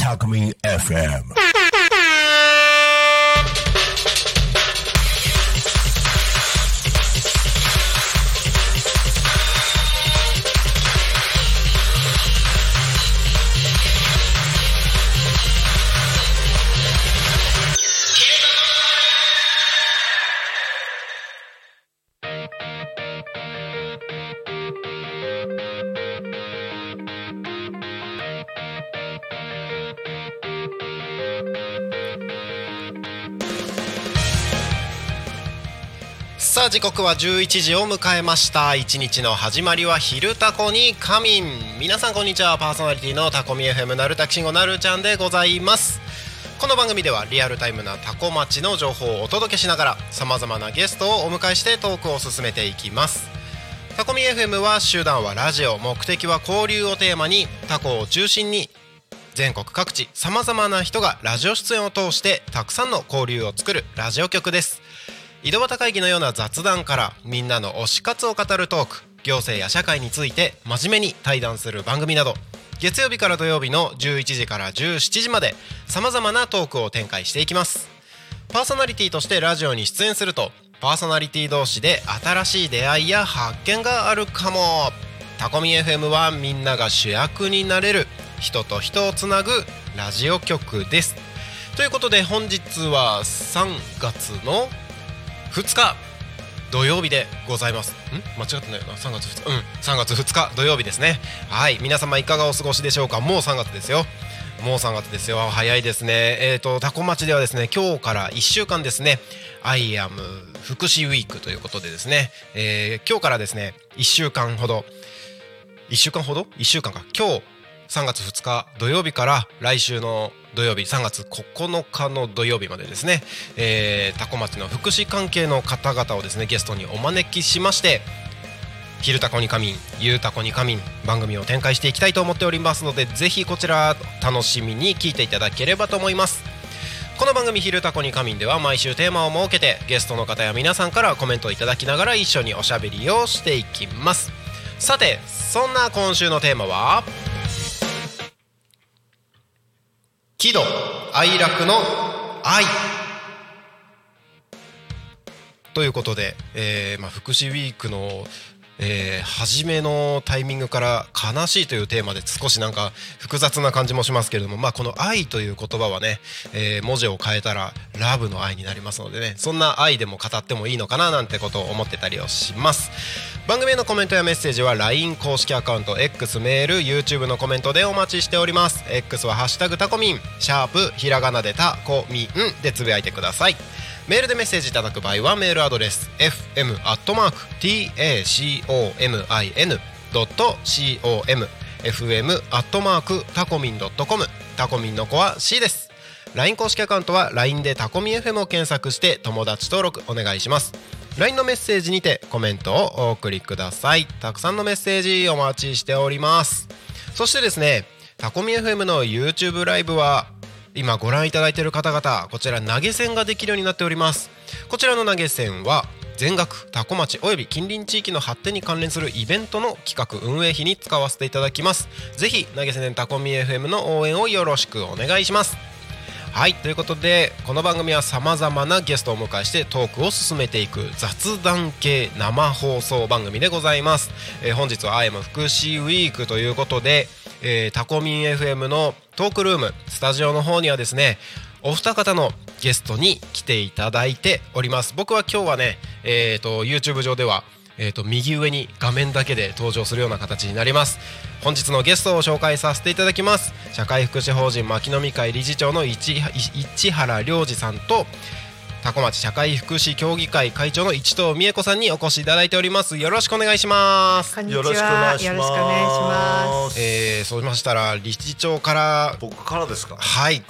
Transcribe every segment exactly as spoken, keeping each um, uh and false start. タクミン エフエム。さあ時刻はじゅういちじを迎えました。一日の始まりは昼タコに仮眠。皆さんこんにちは。パーソナリティのタコミ エフエム なるたきしんごなるちゃんでございます。この番組ではリアルタイムなタコ町の情報をお届けしながら、様々なゲストをお迎えしてトークを進めていきます。タコミ エフエム は集団はラジオ、目的は交流をテーマに、タコを中心に全国各地様々な人がラジオ出演を通してたくさんの交流を作るラジオ局です。井戸端会議のような雑談からみんなの推し活を語るトーク、行政や社会について真面目に対談する番組など、月曜日から土曜日のじゅういちじからじゅうしちじまで様々なトークを展開していきます。パーソナリティとしてラジオに出演すると、パーソナリティ同士で新しい出会いや発見があるかも。タコミ エフエム はみんなが主役になれる、人と人をつなぐラジオ局です。ということで本日はさんがつのふつか土曜日でございます。ん間違ってないよな。さんがつふつか、うんさんがつふつか土曜日ですね。はい、皆様いかがお過ごしでしょうか。もうさんがつですよ。もうさんがつですよ。早いですね。えーとタコ町ではですね、今日からいっしゅうかんですね、アイアム福祉ウィークということでですね、えー、今日からですねいっしゅうかんほどいっしゅうかんほどいっしゅうかんか、今日さんがつふつか土曜日から来週の土曜日さんがつここのかの土曜日までですね、えー、タコ町の福祉関係の方々をですねゲストにお招きしまして、昼タコに仮眠、夕タコに仮眠番組を展開していきたいと思っておりますので、ぜひこちら楽しみに聞いていただければと思います。この番組昼タコに仮眠では毎週テーマを設けて、ゲストの方や皆さんからコメントをいただきながら一緒におしゃべりをしていきます。さて、そんな今週のテーマは喜怒哀楽の愛ということで、えーまあ、福祉ウィークの、えー、初めのタイミングから悲しいというテーマで少しなんか複雑な感じもしますけれども、まあ、この愛という言葉はね、えー、文字を変えたらラブの愛になりますのでね、そんな愛でも語ってもいいのかななんてことを思ってたりをします。番組へのコメントやメッセージは ライン 公式アカウント、 X、 メール、 YouTube のコメントでお待ちしております。 X はハッシュタグタコミン、シャープひらがなでタコミンでつぶやいてください。メールでメッセージいただく場合はメールアドレス エフエムアットマークタコミンドットコム エフエムアットマークタコミンドットコム、 タコミンの子は C です。 ライン 公式アカウントは ライン でタコミ エフエム を検索して友達登録お願いします。 ライン のメッセージにてコメントをお送りください。たくさんのメッセージお待ちしております。そしてですね、タコミ エフエム の YouTube ライブは今ご覧いただいている方々、こちら投げ銭ができるようになっております。こちらの投げ銭は全額タコ町および近隣地域の発展に関連するイベントの企画運営費に使わせていただきます。ぜひ投げ銭タコミ エフエム の応援をよろしくお願いします。はい、ということでこの番組は様々なゲストをお迎えしてトークを進めていく雑談系生放送番組でございます。えー、本日は アイアム 福祉ウィークということで、えー、タコミン エフエム のトークルームスタジオの方にはですね、お二方のゲストに来ていただいております。僕は今日はね、えー、と YouTube 上では、えー、と右上に画面だけで登場するような形になります。本日のゲストを紹介させていただきます。社会福祉法人牧野美会理事長の市原良二さんと、多古町社会福祉協議会会長の一藤美恵子さんにお越しいただいております。よろしくお願いします。こんにちは。よろしくお願いします。えー、そうしましたら理事長から。僕からですか？はい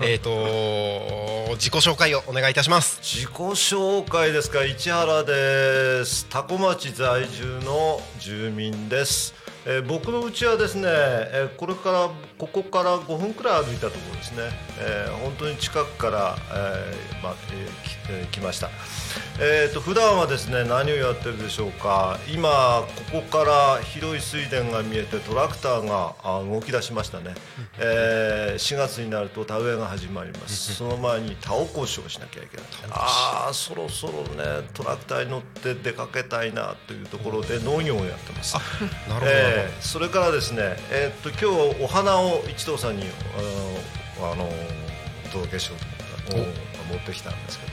えと自己紹介をお願いいたします。自己紹介ですか。市原です。多古町在住の住民です。えー、僕の家はですね、えー、これからここからごふんくらい歩いたところですね、えー、本当に近くから、えーまえー、来ました。えーと、普段はですね何をやってるでしょうか。今ここから広い水田が見えてトラクターが動き出しましたね。えー、しがつになると田植えが始まります。その前に田起こしをしなきゃいけない。ああ、そろそろねトラクターに乗って出かけたいなというところで農業をやってます。あ、なるほど、えーそれからですね、えー、っと今日お花を一藤さんにあのお届けしようと思ってきたんですけど、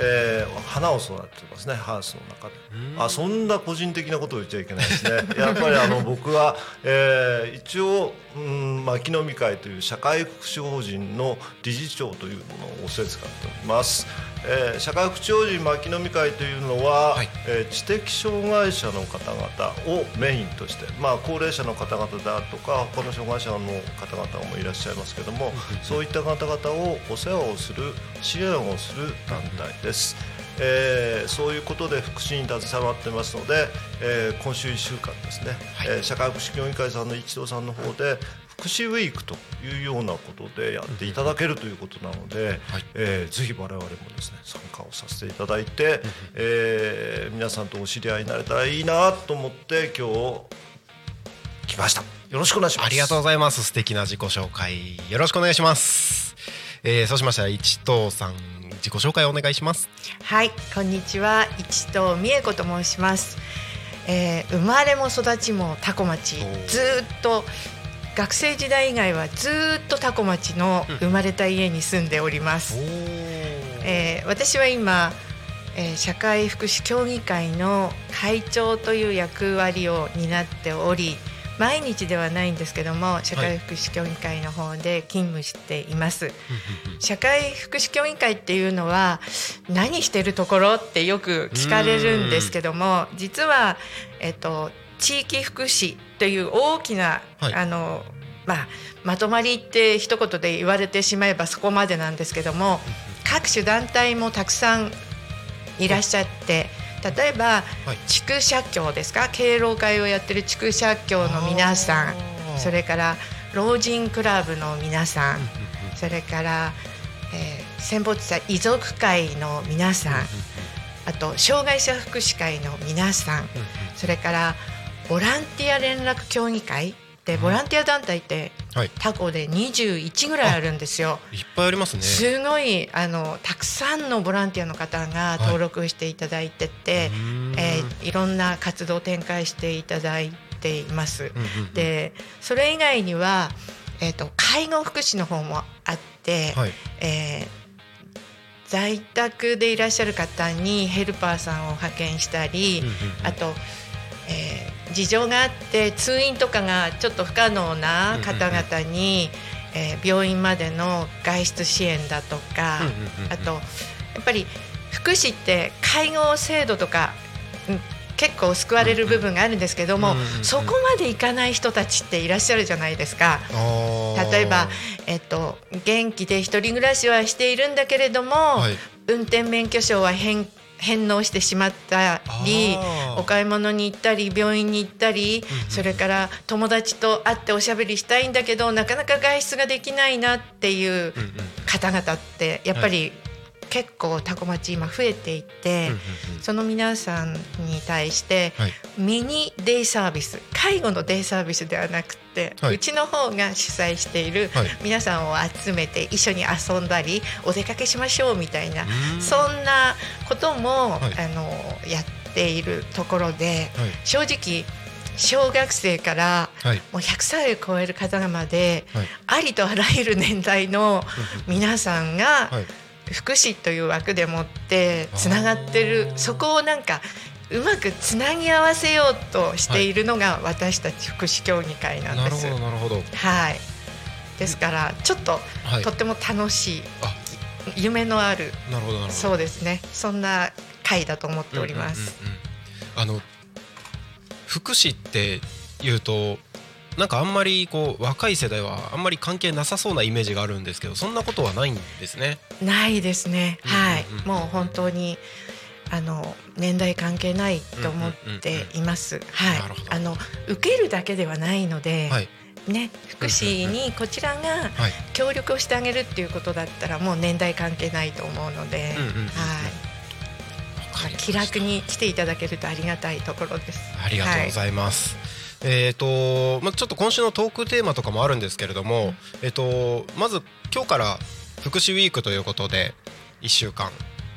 えー、花を育ててますね、ハウスの中で。あ、そんな個人的なことを言っちゃいけないですねやっぱりあの僕は、えー、一応、うんまあ、木の実会という社会福祉法人の理事長というものを仰せつかっております。えー、社会福祉法人牧野見会というのは、はい、えー、知的障害者の方々をメインとして、まあ、高齢者の方々だとか他の障害者の方々もいらっしゃいますけどもそういった方々をお世話をする支援をする団体です。えー、そういうことで福祉に携わってますので、えー、今週いっしゅうかんですね、はい、えー、社会福祉協議会さんの一藤さんの方で福祉ウィークというようなことでやっていただけるということなので、うん、はい、えー、ぜひ我々もですね参加をさせていただいて、うん、えー、皆さんとお知り合いになれたらいいなと思って今日来ました。よろしくお願いします。ありがとうございます。素敵な自己紹介よろしくお願いします。えー、そうしましたら一藤さん自己紹介をお願いします。はい、こんにちは、一藤美恵子と申します。えー、生まれも育ちも多古町、ずっと学生時代以外はずっと多古町の生まれた家に住んでおります。うん、えー、私は今、えー、社会福祉協議会の会長という役割を担っており、毎日ではないんですけども社会福祉協議会の方で勤務しています。はい、社会福祉協議会っていうのは何してるところってよく聞かれるんですけども、実は、えっと、地域福祉という大きな、はい、あのまあ、まとまりって一言で言われてしまえばそこまでなんですけども、各種団体もたくさんいらっしゃって、例えば、はい、地区社協ですか、敬老会をやってる地区社協の皆さん、それから老人クラブの皆さん、それから、えー、戦没者遺族会の皆さん、あと障害者福祉会の皆さん、それからボランティア連絡協議会で、ボランティア団体って多古でにじゅういちぐらいあるんですよ。いっぱいありますね。すごいあのたくさんのボランティアの方が登録していただいてて、はい、えー、いろんな活動を展開していただいています。うんうんうん、でそれ以外には、えー、と介護福祉の方もあって、はい、えー在宅でいらっしゃる方にヘルパーさんを派遣したり、うんうんうん、あと、えー、事情があって通院とかがちょっと不可能な方々に、うんうんうん、えー、病院までの外出支援だとか、うんうんうん、あとやっぱり福祉って介護制度とか、うん、結構救われる部分があるんですけども、うんうんうん、そこまでいかない人たちっていらっしゃるじゃないですか。例えば、えっと、元気で一人暮らしはしているんだけれども、はい、運転免許証は返返納してしまったり、お買い物に行ったり病院に行ったり、それから友達と会っておしゃべりしたいんだけどなかなか外出ができないなっていう方々ってやっぱり結構多古町今増えていて、その皆さんに対してミニデイサービス、介護のデイサービスではなくて、うちの方が主催している皆さんを集めて一緒に遊んだりお出かけしましょうみたいな、そんなこともあのやっているところで、正直小学生からもうひゃくさいを超える方までありとあらゆる年代の皆さんが福祉という枠でもってつながってる、そこをなんかうまくつなぎ合わせようとしているのが私たち福祉協議会なんです。はい、なるほどなるほど。はい、ですからちょっと、はい、とっても楽しい夢のある、なるほどなるほど、そうですね、そんな回だと思っております、うんうんうんうん、あの福祉っていうとなんかあんまりこう若い世代はあんまり関係なさそうなイメージがあるんですけど、そんなことはないんですね。ないですね、はい、うんうんうん、もう本当にあの年代関係ないと思っています、うんうんうん、はい、あの受けるだけではないので、はいね、福祉にこちらが協力をしてあげるっていうことだったらもう年代関係ないと思うので、うんうんうんうん、はい、気楽に来ていただけるとありがたいところです。ありがとうございます、はい、えーと、まあ、ちょっと今週のトークテーマとかもあるんですけれども、うん、えーと、まず今日から福祉ウィークということでいっしゅうかん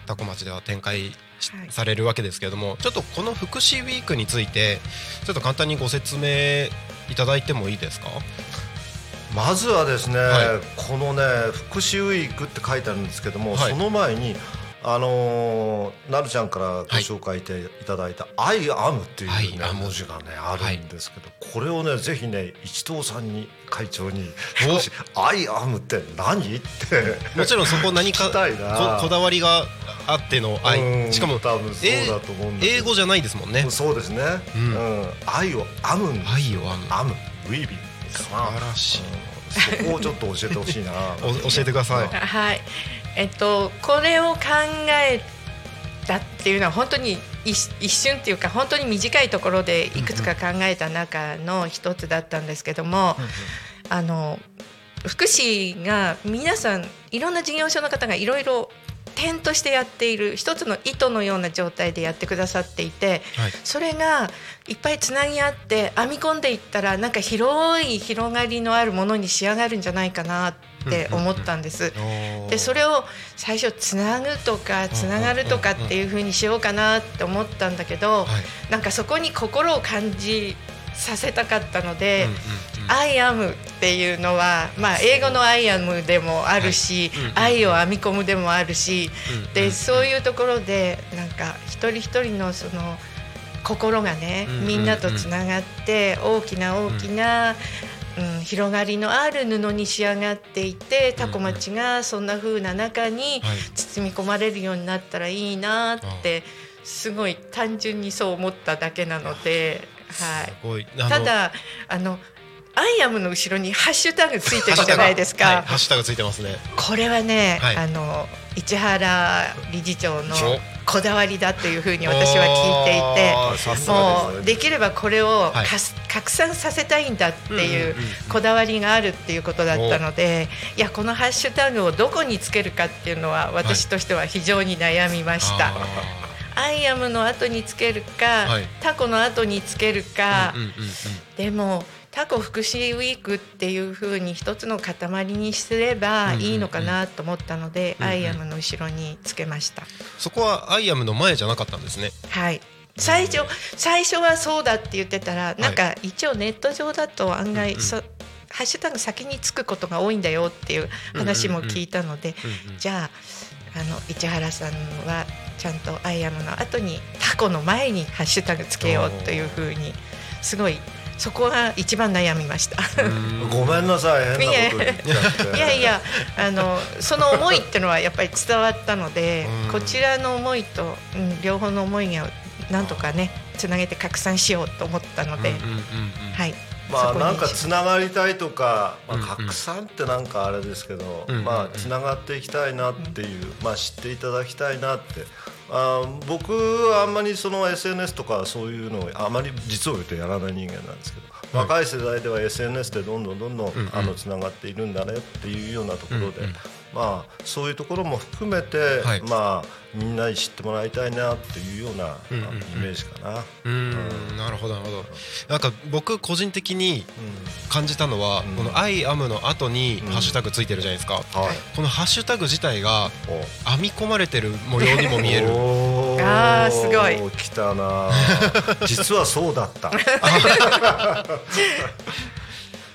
多古町では展開されるわけですけれども、はい、ちょっとこの福祉ウィークについてちょっと簡単にご説明いただいてもいいですか。まずはですね、はい、このね福祉ウィークって書いてあるんですけども、はい、その前にあのー、なるちゃんからご紹介いただいた、はい、I am っていう、ね、文字がねあるんですけど、はい、これをねぜひね一藤さんに会長に少し I am って何ってもちろんそこ何か こ, こだわりがあっての I、 しかも多分そうだと思うんです、英語じゃないですもんね。そうですね、うんうん、I を am I を am We be 素晴らしい、うん、そこをちょっと教えてほしいな教えてください、はい、えっと、これを考えたっていうのは本当に一瞬っていうか本当に短いところでいくつか考えた中の一つだったんですけども、あの福祉が皆さんいろんな事業所の方がいろいろ点としてやっている一つの糸のような状態でやってくださっていて、はい、それがいっぱいつなぎ合って編み込んでいったらなんか広い広がりのあるものに仕上がるんじゃないかなって思ったんです、うんうん、でそれを最初つなぐとかつながるとかっていう風にしようかなって思ったんだけど、はい、なんかそこに心を感じさせたかったので、うんうんうん、I am っていうのは、まあ、英語の I am でもあるし、はい、うんうんうん、愛を編み込むでもあるし、うんうん、でそういうところでなんか一人一人のその心がね、うんうんうん、みんなとつながって大きな大きな、うんうん、広がりのある布に仕上がっていて、多古町がそんな風な中に包み込まれるようになったらいいなって、はい、すごい単純にそう思っただけなので、はい、すごい、あのただあのアイアムの後ろにハッシュタグついてるじゃないですか。ハッシュタグ、はい、ハッシュタグついてますね。これはね、はい、あの市原理事長のこだわりだというふうに私は聞いていて、もうできればこれを、はい、拡散させたいんだっていうこだわりがあるっていうことだったので、いやこのハッシュタグをどこにつけるかっていうのは私としては非常に悩みました、はい、アイアムの後につけるか、はい、タコの後につけるか、うんうんうんうん、でもタコ福祉ウィークっていう風に一つの塊にすればいいのかなと思ったので、うんうんうん、アイアムの後ろにつけました。そこはアイアムの前じゃなかったんですね。はい、最初、うん、最初はそうだって言ってたらなんか一応ネット上だと案外、はい、そハッシュタグ先につくことが多いんだよっていう話も聞いたので、じゃああの市原さんはちゃんとアイアムの後にタコの前にハッシュタグつけようというふうに、すごいそこが一番悩みましたごめんなさい、変なこと言っちゃっていやいや、あのその思いってのはやっぱり伝わったのでこちらの思いと、うん、両方の思いがなんとかねつなげて拡散しようと思ったので、うんうんうんうん、はい、まあ、なんかつながりたいとか、まあ、拡散ってなんかあれですけど、うんうん、まあ、つながっていきたいなっていう、うんうん、まあ、知っていただきたいなって、あ僕はあんまりその エスエヌエス とかそういうのをあまり実を言うとやらない人間なんですけど、うん、若い世代では エスエヌエス でどんどんどんどんあのつながっているんだねっていうようなところで、うんうん、まあ、そういうところも含めて、はい、まあ、みんなに知ってもらいたいなっていうような、うんうんうん、イメージかな。うん、なるほどなるほど。なんか僕個人的に感じたのは、うん、この I am の後にハッシュタグついてるじゃないですか、うん、はい、このハッシュタグ自体が編み込まれてる模様にも見えるあーすごい来たな実はそうだった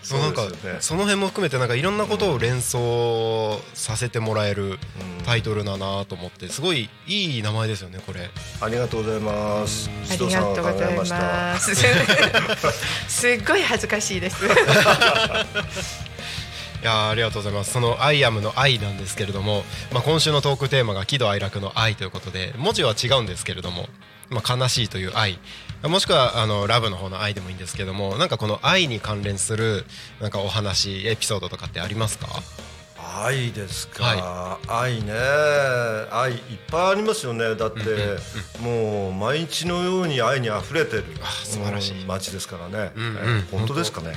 そうなんか そ,、ね、その辺も含めてなんかいろんなことを連想させてもらえるタイトルだなと思って、すごいいい名前ですよねこれ。ありがとうございます。ありがとうございます。すっごい恥ずかしいですいやありがとうございます。そのアイアムの愛なんですけれども、まあ、今週のトークテーマが喜怒哀楽の愛ということで、文字は違うんですけれども、まあ、悲しいという愛、もしくはあのラブの方の愛でもいいんですけども、なんかこの愛に関連するなんかお話エピソードとかってありますか？愛ですか、はい、愛ね、愛いっぱいありますよね。だって、うんうんうん、もう毎日のように愛にあふれてる、あ素晴らしい街ですからね、うんうん、本当ですかね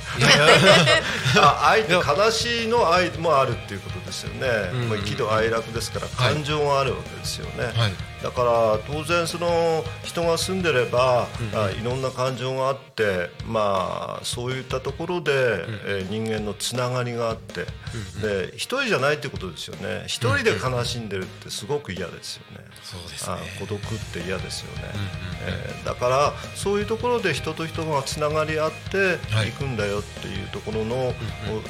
あ愛って悲しいの愛もあるっていうことですよね、うんうんうん、喜怒哀楽ですから感情があるわけですよね、はいはい、だから当然その人が住んでれば、うん、いろんな感情があって、まあ、そういったところで、うん、え人間のつながりがあって、うんうん、で一人じゃないってことですよね。一人で悲しんでるってすごく嫌ですよね、うんうん、あ孤独って嫌ですよね、うんうんうん、えー、だからそういうところで人と人がつながり合っていくんだよっていうところの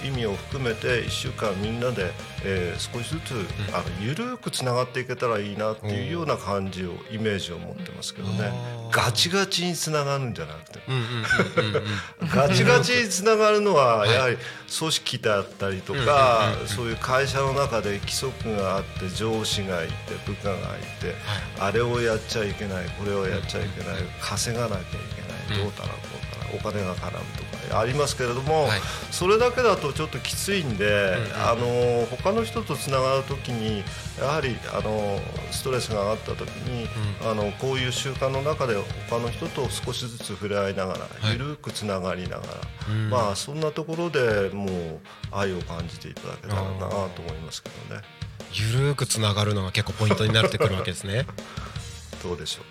意味を含めて、いっしゅうかんみんなで、えー、少しずつあの緩くつながっていけたらいいなっていうような感じをイメージを持ってますけどね。ガチガチにつながるんじゃなくて、ガチガチにつながるのはやはり組織だったりとか、そういう会社の中で規則があって上司がいて部下がいて、あれをやっちゃいけない、これをやっちゃいけない、稼がなきゃいけない、どうたらこうたら、お金が絡むとかありますけれども、それだけだとちょっときついんで、あの他の人とつながるときにやはりあのストレスがあったときに、あのこういう習慣の中で他の人と少しずつ触れ合いながら、ゆるくつながりながら、まあそんなところでもう愛を感じていただけたらなと思いますけどね。ゆるくつながるのが結構ポイントになってくるわけですねどうでしょ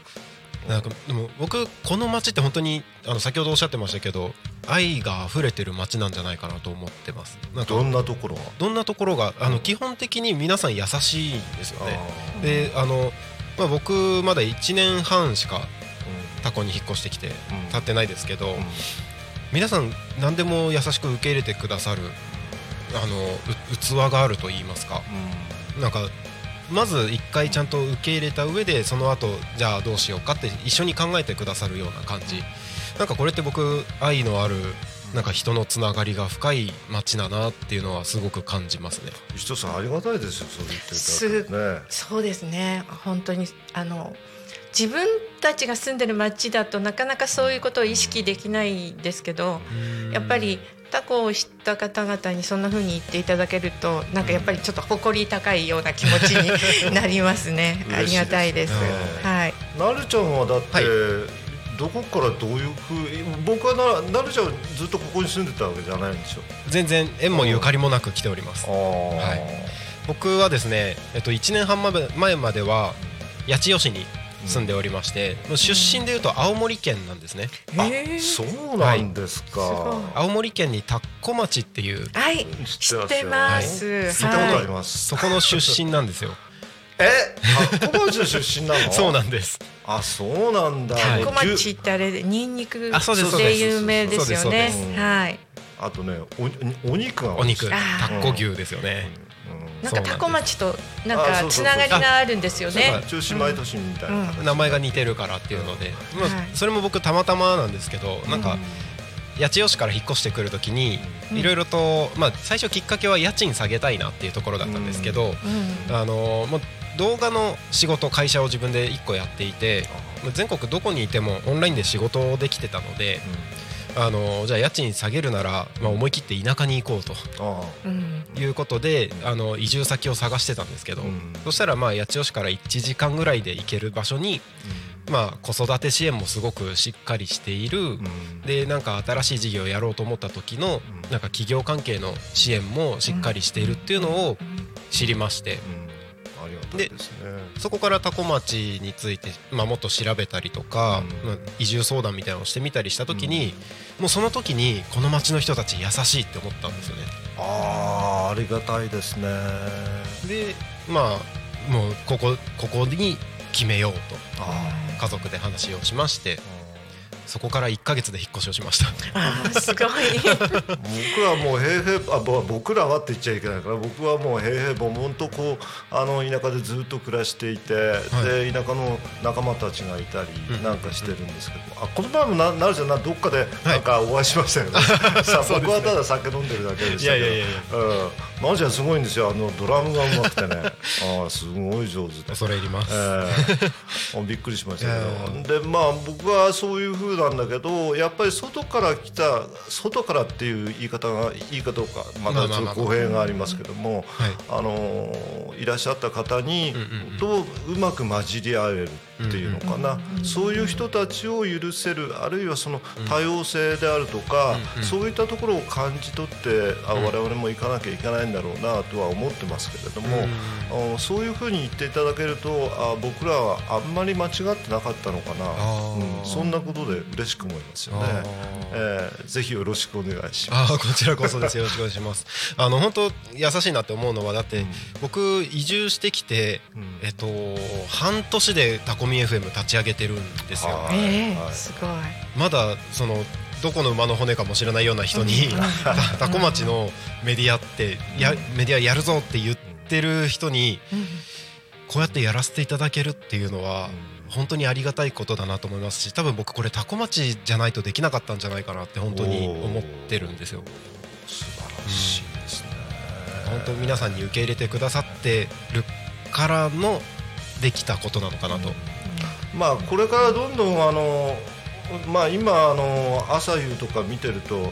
う。なんかでも僕この街って本当にあの先ほどおっしゃってましたけど、愛が溢れてる街なんじゃないかなと思ってます。なんかどんなところがどんなところがあの基本的に皆さん優しいんですよね。あであの、まあ、僕まだいちねんはんしかタコに引っ越してきて経ってないですけど、うんうん、皆さん何でも優しく受け入れてくださる、あの器があると言いますか、うん、なんかまず一回ちゃんと受け入れた上で、その後じゃあどうしようかって一緒に考えてくださるような感じ、なんかこれって僕愛のあるなんか人のつながりが深い街だなっていうのはすごく感じますね。石戸さんありがたいですよ、そう言ってたらね。そうですね、本当にあの自分たちが住んでる街だとなかなかそういうことを意識できないんですけど、やっぱりタコを知った方々にそんな風に言っていただけると、なんかやっぱりちょっと誇り高いような気持ちになりますねありがたいです、はい、なるちゃんはだって、はい、どこからどういう風、僕は な, なるちゃんずっとここに住んでたわけじゃないんでしょ。全然縁もゆかりもなく来ております。あ、はい、僕はですね、えっと、いちねんはん前までは八千代市に住んでおりまして、うん、出身でいうと青森県なんですね、うん、あそうなんですか、はい、青森県に田子町っていう、はい、知ってます、はい、聞いたことあります、はい、そこの出身なんですよえ田子町の出身なのそうなんです。あそうなんだ。田子町ってあれでニンニクで有名ですよね、はい。あとね お, お肉がお肉田子牛ですよね、うんなんかタコ町となんかつながりがあるんですよね。中心毎年みたいな、うん、名前が似てるからっていうので、うんまあはい、それも僕たまたまなんですけど、なんか八千代市から引っ越してくるときにいろいろと、まあ、最初きっかけは家賃下げたいなっていうところだったんですけど、うんうん、あのもう動画の仕事会社を自分でいっこやっていて、全国どこにいてもオンラインで仕事できてたので、うんあのじゃあ家賃下げるなら、まあ、思い切って田舎に行こうということで、あの移住先を探してたんですけど、うん、そしたらまあ八千代市からいちじかんぐらいで行ける場所に、うんまあ、子育て支援もすごくしっかりしている、うん、でなんか新しい事業をやろうと思った時の、うん、なんか企業関係の支援もしっかりしているっていうのを知りまして、うんうん、ありがたいですね。でそこから多古町について、まあ、もっと調べたりとか、うんまあ、移住相談みたいなのをしてみたりした時に、うんもうその時にこの町の人たち優しいって思ったんですよね。あーありがたいですね。でまあもうここここに決めようと家族で話をしまして、そこからいっかげつで引っ越しをしました。あ、すごい僕はもう平々あ僕らはって言っちゃいけないから、僕はもう平々凡々とこうあの田舎でずっと暮らしていて、はい、で田舎の仲間たちがいたりなんかしてるんですけど、うん、あこの前も な, なるじゃんどっかでなんかお会いしましたよね、はい、さあ僕はただ酒飲んでるだけでしたけど、いやいやいやいや、うん、なるじゃんすごいんですよ、あのドラムがうまくてねあすごい上手でそれいります、えー、びっくりしましたけど、えー、でまあ僕はそういう風なんだけど、やっぱり外から来た、外からっていう言い方がいいかどうかまたちょっと語弊がありますけども、あのいらっしゃった方にとうまく混じり合えるっていうのかな、そういう人たちを許せる、あるいはその多様性であるとか、そういったところを感じ取って、あ我々も行かなきゃいけないんだろうなとは思ってますけれども、そういうふうに言っていただけると、あ僕らはあんまり間違ってなかったのかな、うん、そんなことで嬉しく思いますよね、えー、ぜひよろしくお願いします。あこちらこそです、よろしくお願いしますあの本当優しいなって思うのは、だって、うん、僕移住してきて、うん、えっと半年でタコミ エフエム 立ち上げてるんですよ。えー、すごい。まだそのどこの馬の骨かもしれないような人にタコ町のメディアってや、うん、メディアやるぞって言ってる人に、うん、こうやってやらせていただけるっていうのは、うん本当にありがたいことだなと思いますし、多分僕これタコ町じゃないとできなかったんじゃないかなって本当に思ってるんですよ。素晴らしいですね、うん、本当皆さんに受け入れてくださってるからのできたことなのかなと、うん、まあこれからどんどんあのまあ、今あの朝夕とか見てると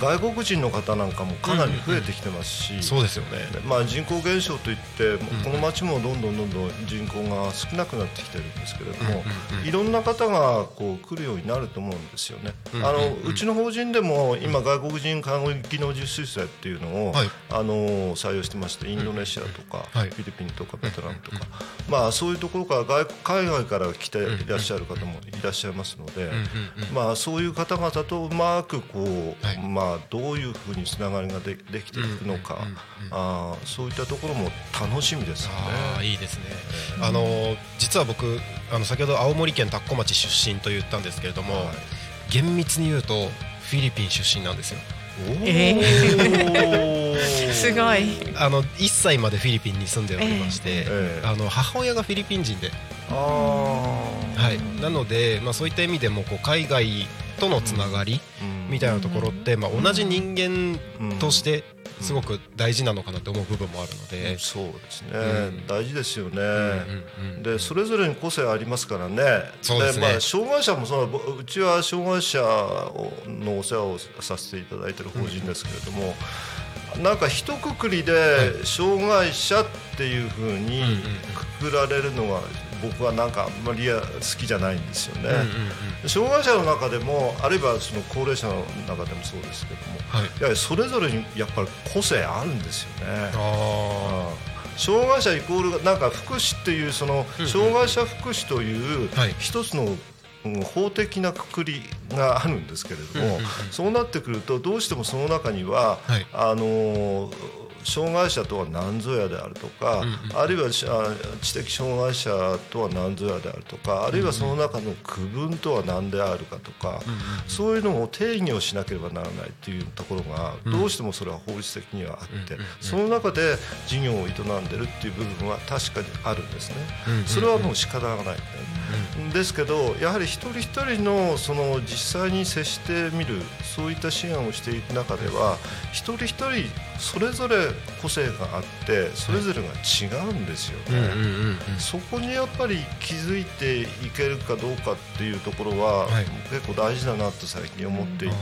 外国人の方なんかもかなり増えてきてますし、そうですよね、まあ人口減少といってこの町もどんどんどんどん人口が少なくなってきてるんですけれども、いろんな方がこう来るようになると思うんですよね。あのうちの法人でも今外国人看護技能実習生っていうのをあの採用してまして、インドネシアとかフィリピンとかベトナムとか、まあそういうところから外海外から来ていらっしゃる方もいらっしゃいますので、まあ、そういう方々とうまくこう、はいまあ、どういうふうにつながりが で, できていくのか、うんうんうん、あそういったところも楽しみですね。あいいですね、うん、あの実は僕あの先ほど青森県田子町出身と言ったんですけれども、はい、厳密に言うとフィリピン出身なんですよ。おー、えー、すごいあのいっさいまでフィリピンに住んでおりまして、えーえー、あの母親がフィリピン人で、あはい、なので、まあ、そういった意味でもこう海外とのつながりみたいなところって、まあ、同じ人間としてすごく大事なのかなって思う部分もあるので、そうですね、うん、大事ですよね、うんうんうん、でそれぞれに個性ありますからね。そうですね、で、まあ、障害者もそのうちは障害者のお世話をさせていただいている法人ですけれども、うんなんか一括りで障害者っていう風にくくられるのが僕はなんかあんまり好きじゃないんですよね、うんうんうん、障害者の中でもあるいはその高齢者の中でもそうですけども、はい、やはりそれぞれにやっぱり個性あるんですよね。あ障害者イコールなんか福祉っていうその障害者福祉という一つの法的なくくりがあるんですけれども、そうなってくるとどうしてもその中にはあの障害者とは何ぞやであるとか、あるいは知的障害者とは何ぞやであるとか、あるいはその中の区分とは何であるかとか、そういうのを定義をしなければならないっていうところがどうしてもそれは法律的にはあって、その中で事業を営んでるっていう部分は確かにあるんですね。それはもう仕方がないですけど、やはり一人一人 の, その実際に接してみる、そういった支援をしていく中では一人一人それぞれ個性があってそれぞれが違うんですよね、うんうんうんうん、そこにやっぱり気づいていけるかどうかっていうところは結構大事だなと最近思っていて、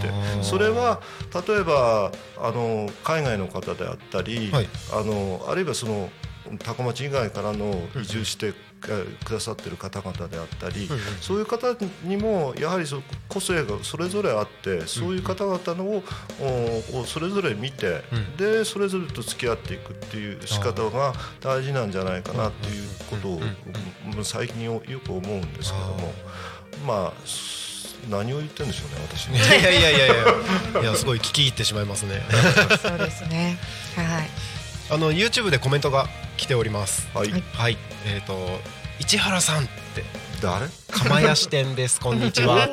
それは例えばあの海外の方であったり、はい、あのあるいはその多古町以外からの移住してくださっている方々であったり、そういう方にもやはり個性がそれぞれあって、そういう方々のをそれぞれ見て、でそれぞれと付き合っていくっていう仕方が大事なんじゃないかなっていうことを最近よく思うんですけども、まあ何を言ってるんでしょうね私ね。いやいやいやいやいやすごい聞き入ってしまいますねそうですね、はいあの YouTube でコメントが来ております。はい。はい。えっと市原さんって誰？釜屋支店です。こんにちは。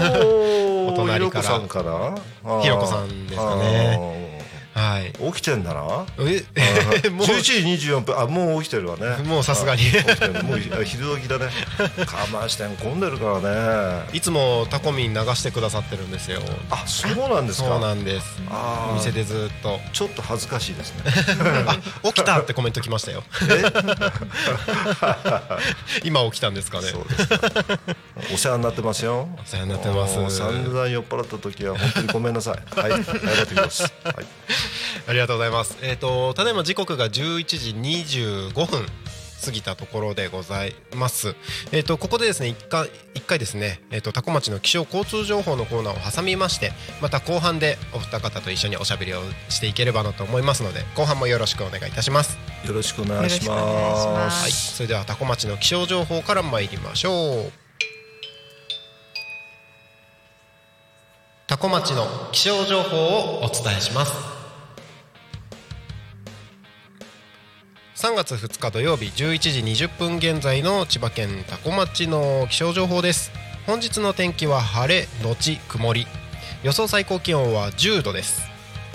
お隣からひろこさんからひろこさんですかね。はい、起きてんだな。ええもうじゅういちじにじゅうよんぷん、あもう起きてるわね。もうさすがにもう昼時だね。かましてん混んでるからね。いつもタコミン流してくださってるんですよ。あそうなんですか。そうなんです。お店でずっとちょっと恥ずかしいですねあ起きたってコメント来ましたよ今起きたんですかね。そうですか。お世話になってますよ。お世話になってます。散々酔っ払った時は本当にごめんなさいはい、謝ってきます、はいありがとうございます。えーと、ただいま時刻がじゅういちじにじゅうごふん過ぎたところでございます。えーと、ここでですね一回、一回ですね、えーと、多古町の気象交通情報のコーナーを挟みまして、また後半でお二方と一緒におしゃべりをしていければなと思いますので、後半もよろしくお願いいたします。よろしくお願いします。はい、それでは多古町の気象情報から参りましょう。多古町の気象情報をお伝えします。さんがつふつか土曜日じゅういちじにじゅっぷん現在の千葉県多古町の気象情報です。本日の天気は晴れのち曇り。予想最高気温はじゅうどです。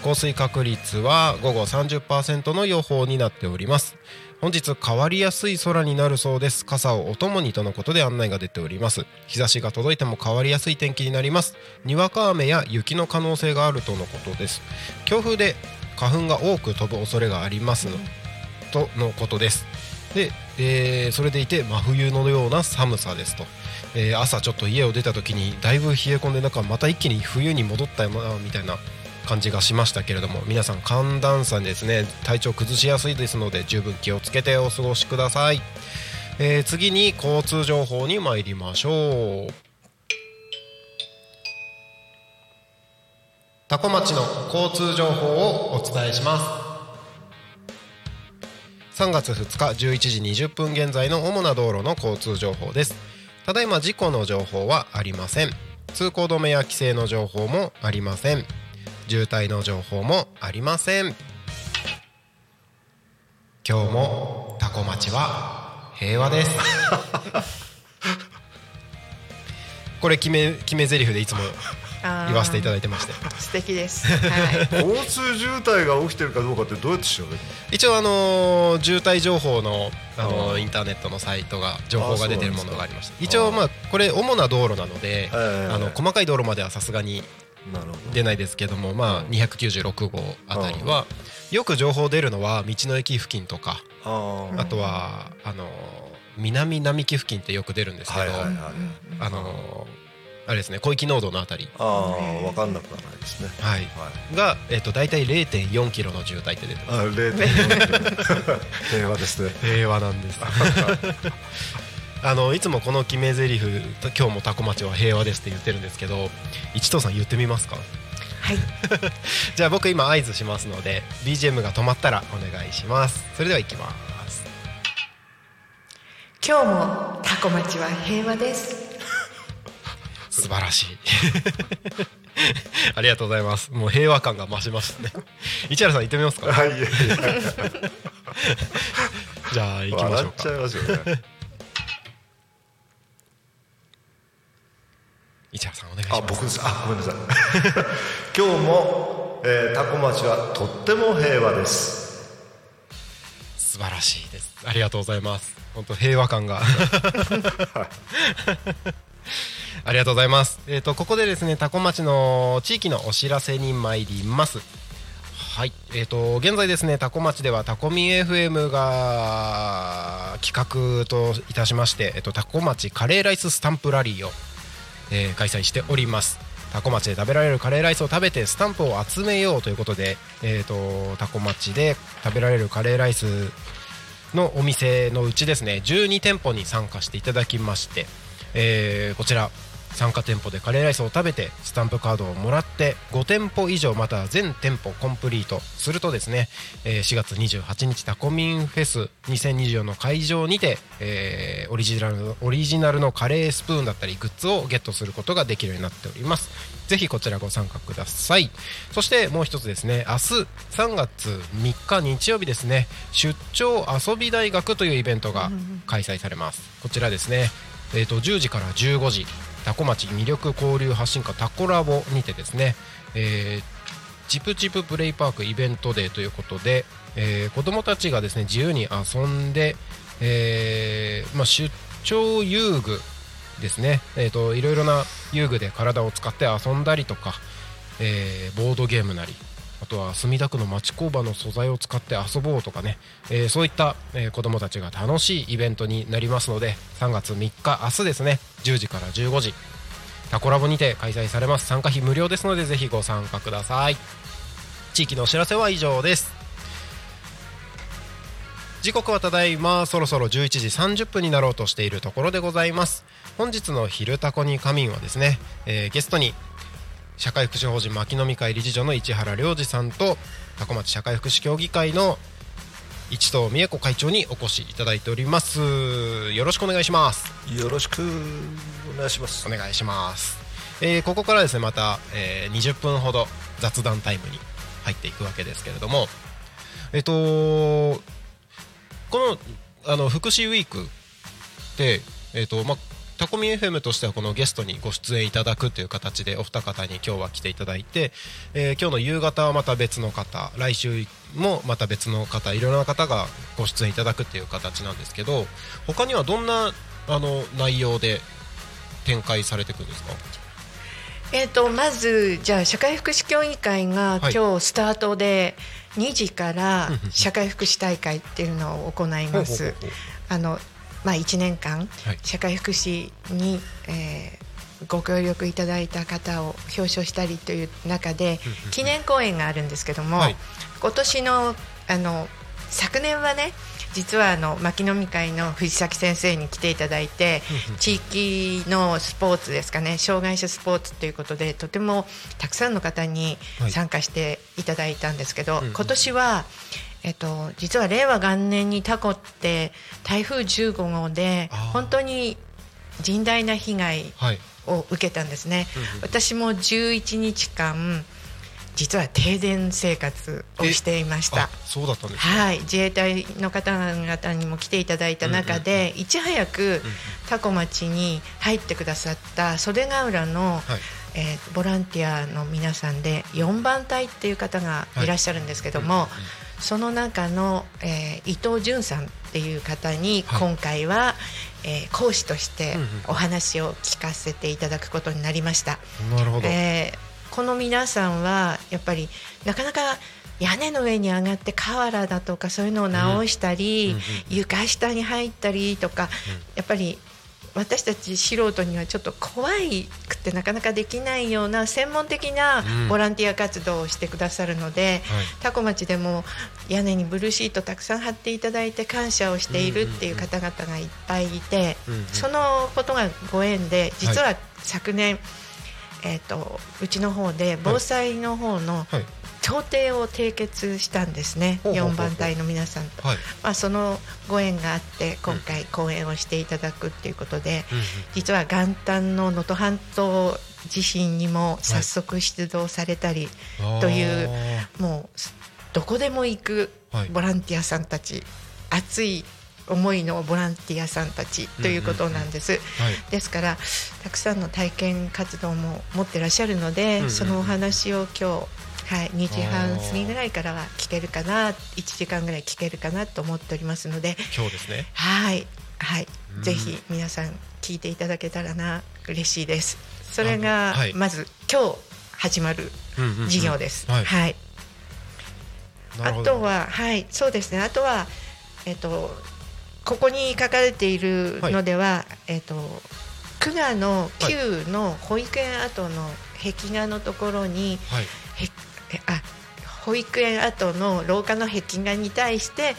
降水確率は午後 さんじゅっパーセント の予報になっております。本日変わりやすい空になるそうです。傘をお供にとのことで案内が出ております。日差しが届いても変わりやすい天気になります。にわか雨や雪の可能性があるとのことです。強風で花粉が多く飛ぶ恐れがありますとのことです。で、えー、それでいて真冬のような寒さですと、えー、朝ちょっと家を出た時にだいぶ冷え込んで、なんかまた一気に冬に戻ったよなみたいな感じがしましたけれども、皆さん寒暖差にですね体調崩しやすいですので十分気をつけてお過ごしください。えー、次に交通情報に参りましょう。多古町の交通情報をお伝えします。さんがつふつかじゅういちじにじゅっぷん現在の主な道路の交通情報です。ただいま事故の情報はありません。通行止めや規制の情報もありません。渋滞の情報もありません。今日も多古町は平和ですこれ決め決め台詞でいつも言わせていただいてまして、素敵です、はい、交通渋滞が起きてるかどうかってどうやって調べるの？一応あの渋滞情報の、あのー、インターネットのサイトが情報が出てるものがありました。一応まあこれ主な道路なので、あの細かい道路まではさすがに出ないですけども、まあ、にひゃくきゅうじゅうろくごうあたりはよく情報出るのは道の駅付近とか、あとはあの南並木付近ってよく出るんですけど、あのあれですね、小域農道のあたり、ああ分かんなくはないですね、はいはい、が、えー、と大体 れいてんよんキロの渋滞って出てます。あ れいてんよんキロ平和ですね。平和なんですあのいつもこの決め台詞、今日も多古町は平和ですって言ってるんですけど、一藤さん言ってみますか？はいじゃあ僕今合図しますので ビージーエム が止まったらお願いします。それではいきます。今日も多古町は平和です。素晴らしいありがとうございます。もう平和感が増しましたね市原さん行ってみますか？はいじゃあ行きましょうか。笑っちゃいますよね市原さんお願いします。あ僕です。あごめんなさい今日も、えー、多古町はとっても平和です。素晴らしいです。ありがとうございます。本当平和感がありがとうございます。えーと、ここでですね多古町の地域のお知らせに参ります。はい、えーと、現在ですね多古町ではタコミン エフエム が企画といたしまして、えーと、多古町カレーライススタンプラリーを、えー、開催しております。多古町で食べられるカレーライスを食べてスタンプを集めようということで、えーと、多古町で食べられるカレーライスのお店のうちですねじゅうにてんぽに参加していただきまして、えー、こちら参加店舗でカレーライスを食べてスタンプカードをもらってごてんぽ以上また全店舗コンプリートするとですね、しがつにじゅうはちにちタコミンフェスにせんにじゅうよんの会場にて、えー、オリジナル、オリジナルのカレースプーンだったりグッズをゲットすることができるようになっております。ぜひこちらご参加ください。そしてもう一つですね、明日さんがつみっか日曜日ですね、出張遊び大学というイベントが開催されます。こちらですね、えーとじゅうじからじゅうごじ多古町魅力交流発信課タコラボにてですね、えー、チプチププレイパークイベントデーということで、えー、子どもたちがですね自由に遊んで、えーまあ、出張遊具ですね、えー、といろいろな遊具で体を使って遊んだりとか、えー、ボードゲームなり、あとは墨田区の町工場の素材を使って遊ぼうとかね、えー、そういった、えー、子どもたちが楽しいイベントになりますので、さんがつみっか明日ですねじゅうじからじゅうごじタコラボにて開催されます。参加費無料ですのでぜひご参加ください。地域のお知らせは以上です。時刻はただいまそろそろじゅういちじさんじゅっぷんになろうとしているところでございます。本日の昼タコに仮眠はですね、えー、ゲストに社会福祉法人牧野会理事長の市原良二さんと多古町社会福祉協議会の一藤美恵子会長にお越しいただいております。よろしくお願いします。よろしくお願いします。お願いします、えー、ここからですねまた、えー、にじゅっぷんほど雑談タイムに入っていくわけですけれども、えっとこの、 あの福祉ウィークでえっとまあタコミ エフエム としてはこのゲストにご出演いただくという形でお二方に今日は来ていただいて、えー、今日の夕方はまた別の方、来週もまた別の方、いろいろな方がご出演いただくという形なんですけど、他にはどんなあの内容で展開されていくんですか？えーと、まずじゃあ社会福祉協議会が今日スタートでにじから社会福祉大会っていうのを行います。あのまあ、いちねんかん社会福祉に、えー、ご協力いただいた方を表彰したりという中で記念公演があるんですけども、はい、今年の、 あの昨年はね実はあの牧野会の藤崎先生に来ていただいて地域のスポーツですかね、障害者スポーツということでとてもたくさんの方に参加していただいたんですけど、はい、今年はえっと、実は令和元年にタコって台風じゅうごごうで本当に甚大な被害を受けたんですね、はい、私もじゅういちにちかん実は停電生活をしていました。そうだったんですね、はい、自衛隊の方々にも来ていただいた中で、うんうんうん、いち早くタコ町に入ってくださった袖ヶ浦の、はいえー、ボランティアの皆さんでよんばんたいっていう方がいらっしゃるんですけども、はいうんうんうんその中の、えー、伊藤純さんっていう方に今回は、はいえー、講師としてお話を聞かせていただくことになりました、うんうん、なるほど、えー、この皆さんはやっぱりなかなか屋根の上に上がって瓦だとかそういうのを直したり、うん、床下に入ったりとか、うん、やっぱり私たち素人にはちょっと怖くてなかなかできないような専門的なボランティア活動をしてくださるので、うんはい、タコ町でも屋根にブルーシートたくさん貼っていただいて感謝をしているっていう方々がいっぱいいて、うんうんうん、そのことがご縁で実は昨年、はいえー、とうちの方で防災の方の協定を締結したんですね、はい、よんばん隊の皆さんと、はいまあ、そのご縁があって今回講演をしていただくということで、うん、実は元旦の能登半島地震にも早速出動されたりという、はい、もうどこでも行くボランティアさんたち、はい、熱い思いのボランティアさんたちということなんです、うんうんうんはい、ですからたくさんの体験活動も持ってらっしゃるので、うんうんうん、そのお話を今日はい、にじはん過ぎぐらいからは聞けるかな、いちじかんぐらい聞けるかなと思っておりますので今日ですねはい、はい、ぜひ皆さん聞いていただけたらな嬉しいです。それがまず、はい、今日始まる授業です、うんうんうんはいはい、あとは、はい、そうですねあとは、えっと、ここに書かれているのでは、はいえっと、久我の旧の保育園跡の壁画のところに、はいあ保育園跡の廊下の壁画に対して、はい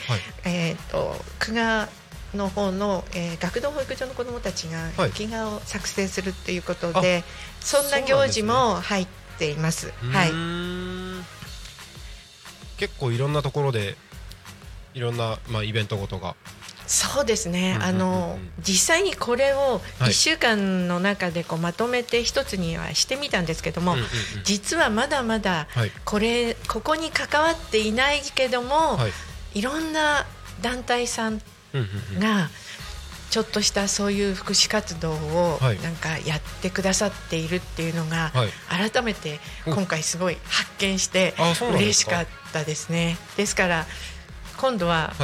えー、と久我の方の、えー、学童保育所の子どもたちが壁画を作成するということで、はい、そんな行事も入っていま す, す、ねはい、結構いろんなところでいろんな、まあ、イベントごとがそうですね、うんうんうん、あの実際にこれをいっしゅうかんの中でこうまとめて一つにはしてみたんですけども、はい、実はまだまだこれ、ここに関わっていないけども、はい、いろんな団体さんがちょっとしたそういう福祉活動をなんかやってくださっているっていうのが改めて今回すごい発見して嬉しかったですね。ですから今度は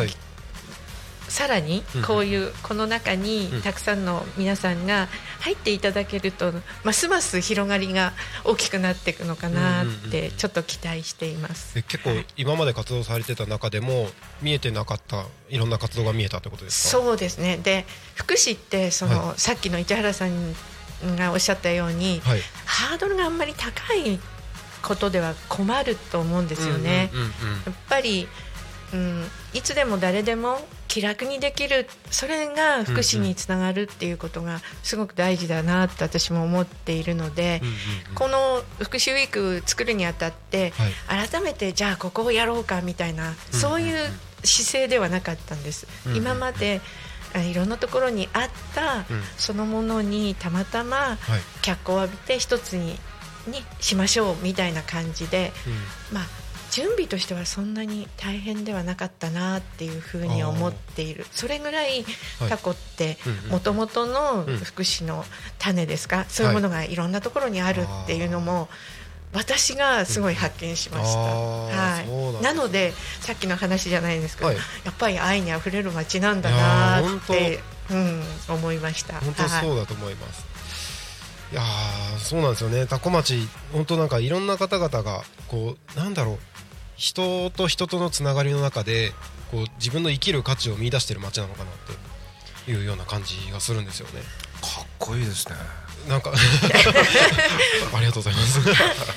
さらにこういうこの中にたくさんの皆さんが入っていただけるとますます広がりが大きくなっていくのかなってちょっと期待しています。結構今まで活動されてた中でも見えてなかったいろんな活動が見えたってことですか？そうですね。で福祉ってその、はい、さっきの市原さんがおっしゃったように、はい、ハードルがあんまり高いことでは困ると思うんですよね、うんうんうんうん、やっぱり、うん、いつでも誰でも気楽にできる、それが福祉につながるっていうことがすごく大事だなって私も思っているので、うんうんうん、この福祉ウィーク作るにあたって、はい、改めてじゃあここをやろうかみたいな、うんうんうん、そういう姿勢ではなかったんです、うんうんうん、今までいろんなところにあったそのものにたまたま脚光を浴びて一つ に, にしましょうみたいな感じで、うん、まあ準備としてはそんなに大変ではなかったなっていうふうに思っている。それぐらいタコって元々の福祉の種ですか、うん、そういうものがいろんなところにあるっていうのも私がすごい発見しました、うんはい、そうなんですね。なのでさっきの話じゃないんですけど、はい、やっぱり愛にあふれる街なんだなって、うん、思いました。本当そうだと思います、はい。いやそうなんですよね。多古町本当なんかいろんな方々がこうなんだろう人と人とのつながりの中でこう自分の生きる価値を見出している町なのかなっていうような感じがするんですよね。かっこいいですね。なんかありがとうございます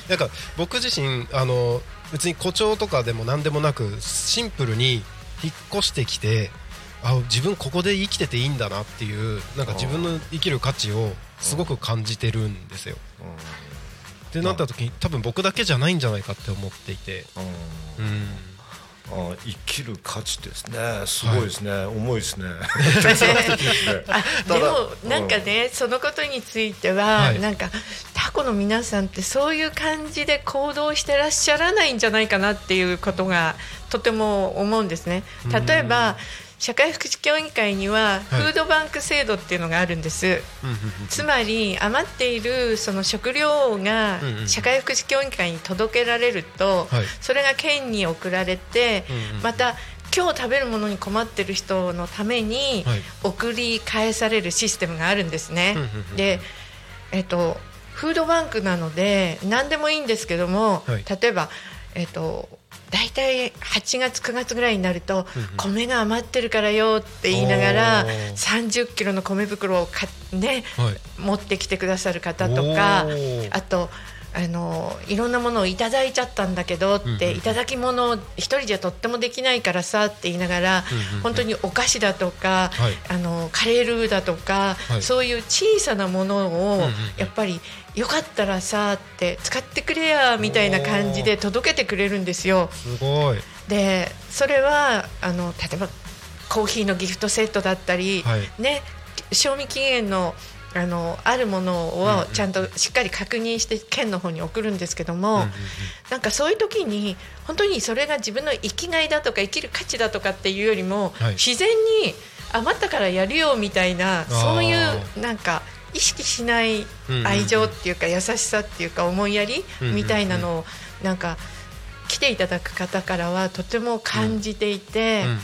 なんか僕自身あの別に誇張とかでも何でもなくシンプルに引っ越してきてあ自分ここで生きてていいんだなっていうなんか自分の生きる価値をすごく感じてるんですよ。ってなった時に多分僕だけじゃないんじゃないかって思っていて、うんうん、あ生きる価値ですね。すごいですね、はい、重いですねあでもなんかね、うん、そのことについては、はい、なんかタコの皆さんってそういう感じで行動してらっしゃらないんじゃないかなっていうことがとても思うんですね。例えば社会福祉協議会にはフードバンク制度っていうのがあるんです、はい、つまり余っているその食料が社会福祉協議会に届けられると、はい、それが県に送られて、うんうん、また今日食べるものに困ってる人のために送り返されるシステムがあるんですね、はい、で、えっと、フードバンクなので何でもいいんですけども、はい、例えば、えっとだいたいはちがつくがつぐらいになると米が余ってるからよって言いながらさんじゅっキロの米袋を買って、ねはい、持ってきてくださる方とかあとあのいろんなものをいただいちゃったんだけどって、うん、いただき物を一人じゃとってもできないからさって言いながら、うん、本当にお菓子だとか、はい、あのカレールーだとか、はい、そういう小さなものをやっぱりよかったらさって使ってくれやみたいな感じで届けてくれるんですよ。すごい。でそれはあの例えばコーヒーのギフトセットだったり、はい、ね賞味期限のあのあるものをちゃんとしっかり確認して県の方に送るんですけども、なんかそういう時に本当にそれが自分の生きがいだとか生きる価値だとかっていうよりも自然に余ったからやるよみたいなそういうなんか意識しない愛情っていうか優しさっていうか思いやりみたいなのをなんか来ていただく方からはとても感じていて、うんうんうんうん、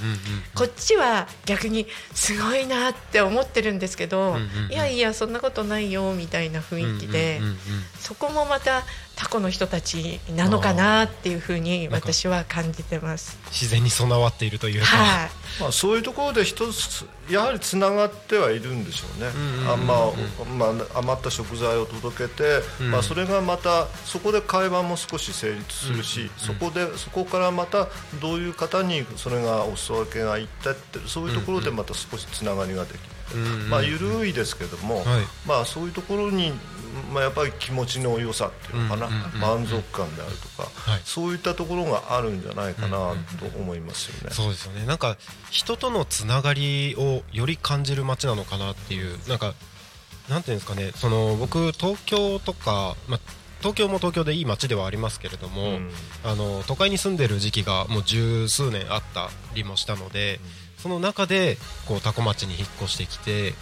こっちは逆にすごいなって思ってるんですけど、うんうんうん、いやいやそんなことないよみたいな雰囲気で、うんうんうんうん、そこもまたタコの人たちなのかなっていうふうに私は感じてます。自然に備わっているというか、はいまあ、そういうところで一つやはりつながってはいるんでしょうね、うんうんうんまあまあ、余った食材を届けて、うんまあ、それがまたそこで会話も少し成立するし、うんうんうん、そこでそこからまたどういう方にそれがお裾分けがいったってそういうところでまた少しつながりができる、うんうんまあ、緩いですけども、はいまあ、そういうところにまあ、やっぱり気持ちの良さっていうのかな、うんうんうんうん、満足感であるとか、はい、そういったところがあるんじゃないかなと思いますよね、うんうんうん、そうですよね。なんか人とのつながりをより感じる街なのかなっていうなんかなんていうんですかねその僕東京とか、まあ、東京も東京でいい街ではありますけれども、うん、あの都会に住んでる時期がもう十数年あったりもしたので、うんその中でこう多古町に引っ越してきて、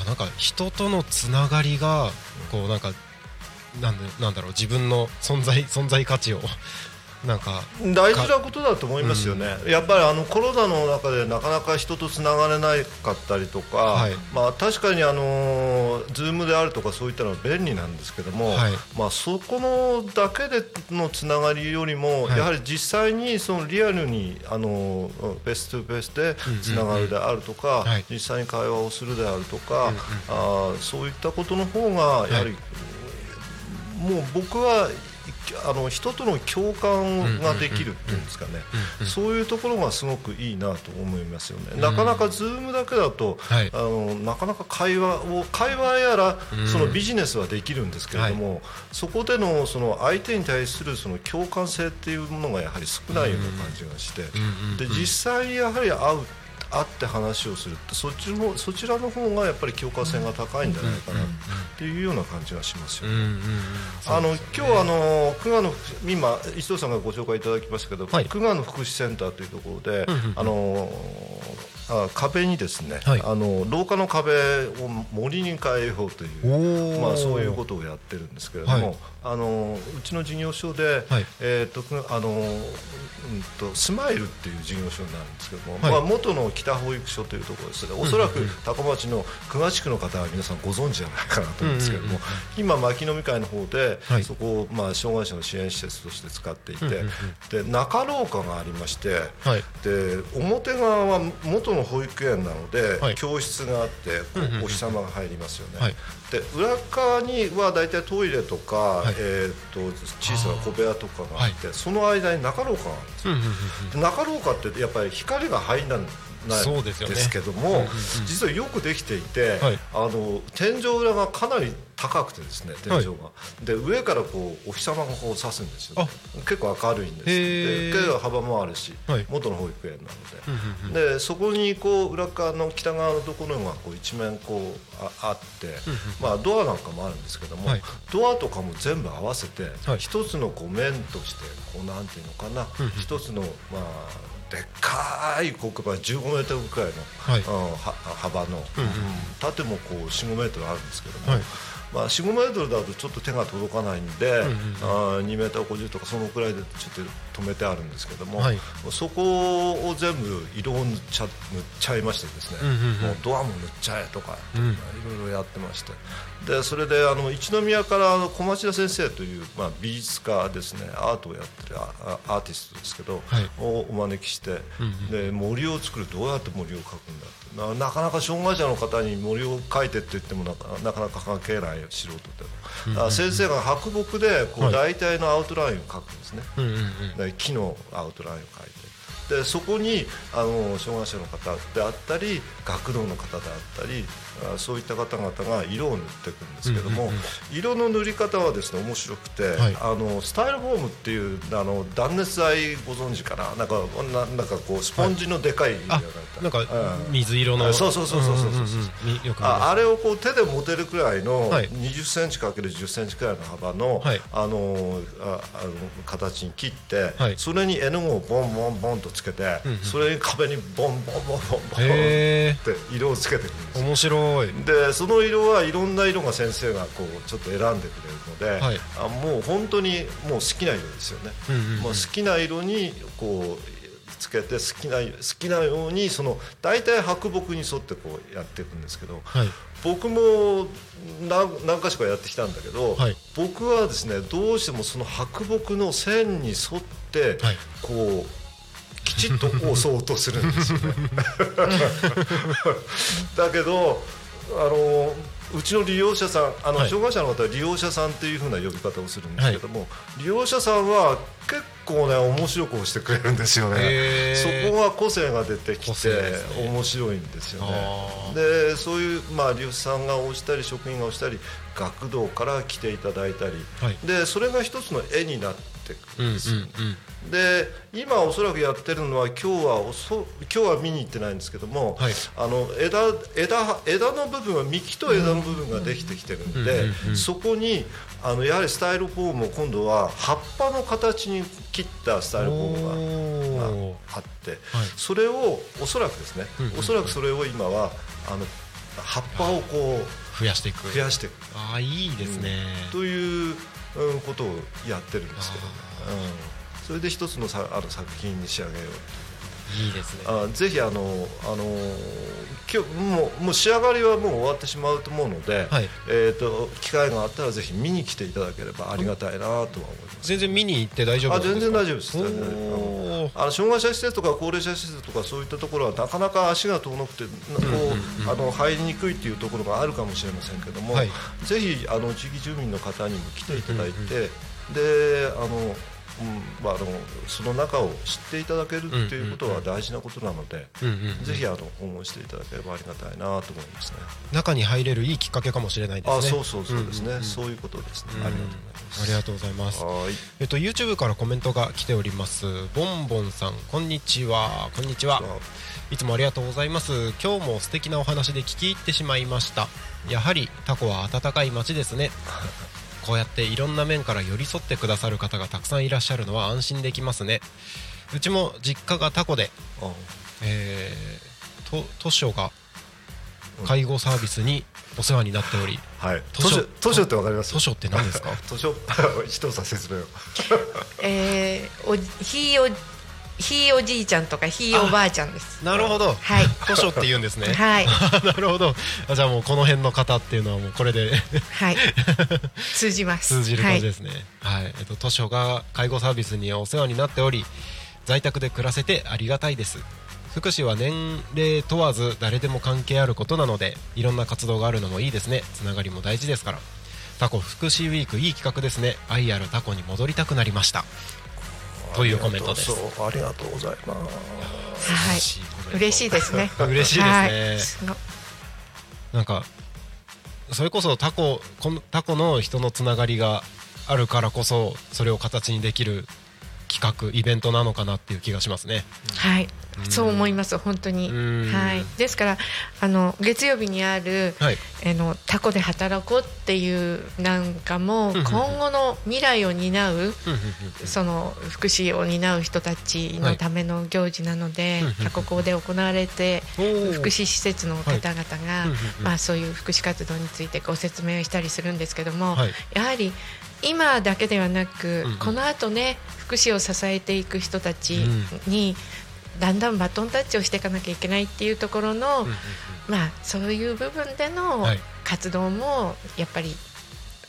あ、なんか人とのつながりがこうなんかなんでなんだろう、自分の存在存在価値をなんか大事なことだと思いますよね、うん、やっぱりあのコロナの中でなかなか人とつながれなかったりとか、はい、まあ、確かにあの Zoom であるとかそういったのは便利なんですけども、はい、まあ、そこのだけでのつながりよりも、はい、やはり実際にそのリアルにあのベースとベースでつながるであるとか、うんうんうん、実際に会話をするであるとか、はい、あ、そういったことの方がやはり、はい、もう僕はあの人との共感ができるっていうんですかね、そういうところがすごくいいなと思いますよね。なかなか Zoom だけだと、はい、あのなかなか会話を会話やらそのビジネスはできるんですけれども、はい、そこで の, その相手に対するその共感性っていうものがやはり少ないような感じがして、で実際やはり会う会って話をするって そ, っちのそちらの方がやっぱり共感性が高いんじゃないかなっていうような感じがしますよね。あの今日あの久我の今一藤さんがご紹介いただきましたけど、はい、久我の福祉センターというところで、うんうんうん、あのあ壁にですね、はい、あの廊下の壁を森に変えようという、まあ、そういうことをやってるんですけれども、はい、あのうちの事業所で、はい、えー、っとあの、うん、とスマイルっていう事業所になるんですけども、はい、まあ、元の北保育所というところですね、おそらく多古町の久我地区の方は皆さんご存知じゃないかなと思うんですけども、うんうんうん、今牧野み会の方で、はい、そこをまあ障害者の支援施設として使っていて、うんうんうん、で中廊下がありまして、はい、で表側は元の保育園なので、はい、教室があってお日様が入りますよね、はい、で裏側にはだいたいトイレとか、はい、えー、と小さな小部屋とかがあって、あ、その間に中廊下があるんですよ、うんうんうん、で中廊下ってやっぱり光が入らないんですけども、ね、うんうん、実はよくできていて、はい、あの天井裏がかなり高くてですね、天井が、はい、で上からこうお日様がこう差すんですよ、ね、結構明るいんですよ、で幅もあるし、はい、元の保育園なので、でそこにこう裏側の北側のところがこう一面こう あ, あって、まあ、ドアなんかもあるんですけども、はい、ドアとかも全部合わせて、はい、一つのこう面としてこうなんていうのかな、一つのまあでっかい黒板じゅうごメートルくらいの、はい、うん、幅の、うんうん、縦もこう よんごメートルあるんですけども、はい、まあ、よんごメートルだとちょっと手が届かないんで、うんうんうん、あ にメートルごじゅう とかそのくらいでちょっと止めてあるんですけども、はい、そこを全部色を塗っち ゃ, 塗っちゃいましてですね、うんうんうん、もうドアも塗っちゃえとかいろいろやってまして、でそれであの一宮からあの小町田先生という、まあ、美術家ですね、アートをやってる ア, アーティストですけど、はい、をお招きして、うんうん、で森を作る、どうやって森を描くんだって、なかなか障害者の方に森を描いてって言ってもな か, なかなか描けない素人でも、うんうん、先生が白墨でこう大体のアウトラインを描くんですね、はい、うんうんうん、木のアウトラインを描いて、でそこにあの障害者の方であったり学童の方であったり、そういった方々が色を塗っていくんですけども、うんうんうん、色の塗り方はですね面白くて、はい、あのスタイロフォームっていうあの断熱材ご存知かな、なんかななんかこうスポンジのでかい、はい、なんか水色の、そうそうそうそうそうそう、あれをこう手で持てるくらいのにじゅっセンチかけるじゅっセンチくらいの幅の、はい、あのああの形に切って、はい、それに絵の具をボンボンボンとつけて、うんうん、それに壁にボンボンボンボンボンって色をつけていくんです。面白い。でその色はいろんな色が先生がこうちょっと選んでくれるので、はい、あもう本当にもう好きな色ですよね、うんうんうん、もう好きな色にこうつけて好きな好きなようにその大体白墨に沿ってこうやっていくんですけど、はい、僕も 何, 何か所かやってきたんだけど、はい、僕はですねどうしてもその白墨の線に沿ってこう、はい、きちっと押そうとするんですよねだけどあのうちの利用者さん、あの、はい、障害者の方は利用者さんという風な呼び方をするんですけども、はい、利用者さんは結構ね面白くしてくれるんですよね。そこは個性が出てきて、ね、面白いんですよね。でそういう、まあ、利用者さんが押したり職員が押したり学童から来ていただいたり、はい、でそれが一つの絵になってくるんですよね、うんうんうん、で今おそらくやってるのは今日はおそ今日は見に行ってないんですけども、はい、あの 枝, 枝, 枝の部分は幹と枝の部分ができてきてるんで、うんうんうんうん、そこにあのやはりスタイロフォームを今度は葉っぱの形に切切ったスタイルフォームが、まあ、あって、はい、それをおそらくですね、うんうんうん、おそらくそれを今はあの葉っぱをこう増やしていく増やしていくああいいですね、うん、ということをやってるんですけどね、うん、それで一つのさある作品に仕上げようという。いいですね。あぜひあのあの今日もうもう仕上がりはもう終わってしまうと思うので、はい、えーと機会があったらぜひ見に来ていただければありがたいなとは思います。全然見に行って大丈夫ですか？あ、全然大丈夫です。あの障害者施設とか高齢者施設とかそういったところはなかなか足が遠のくてこうあの入りにくいというところがあるかもしれませんけども、はい、ぜひあの地域住民の方にも来ていただいて、うんうん、であのうんまあ、あのその中を知っていただけるっていうことは大事なことなので、うんうんうん、ぜひあの訪問していただければありがたいなと思いますね。中に入れるいいきっかけかもしれないですね。あ、そうそうそうですね、うんうんうん、そういうことですね。ありがとうございます。はい、えっと、YouTube からコメントが来ております。ボンボンさん、こんにちは。こんにちは。いつもありがとうございます。今日も素敵なお話で聞き入ってしまいました。やはりタコは温かい街ですね。こうやっていろんな面から寄り添ってくださる方がたくさんいらっしゃるのは安心できますね。うちも実家がタコで、えー、とトショが介護サービスにお世話になっており、はい、トショ、トショってわかります？トショって何ですか？トショ一つ説明を、えー、おひいおひいおじいちゃんとかひいおばあちゃんです。なるほど、はい、図書って言うんですね。はいなるほど。あ、じゃあもうこの辺の方っていうのはもうこれではい通じます。通じる感じですね。はい、はい。えっと、図書が介護サービスにお世話になっており、在宅で暮らせてありがたいです。福祉は年齢問わず誰でも関係あることなので、いろんな活動があるのもいいですね。つながりも大事ですから。タコ福祉ウィーク、いい企画ですね。愛あるタコに戻りたくなりました、というコメントです。ありがとうございます。はい、嬉しいですね。嬉しいですね。はい、なんかそれこそタコ、タコの人のつながりがあるからこそ、それを形にできる企画イベントなのかなっていう気がしますね。はい、うん、そう思います。本当に、はい、ですからあの月曜日にある、はい、あのタコで働こうっていうなんかも、うん、今後の未来を担う、うん、その福祉を担う人たちのための行事なので、はい、タコ校で行われて福祉施設の方々が、はい、まあ、そういう福祉活動についてご説明をしたりするんですけども、はい、やはり今だけではなく、うんうん、この後ね、福祉を支えていく人たちにだんだんバトンタッチをしていかなきゃいけないっていうところの、うんうんうん、まあ、そういう部分での活動もやっぱり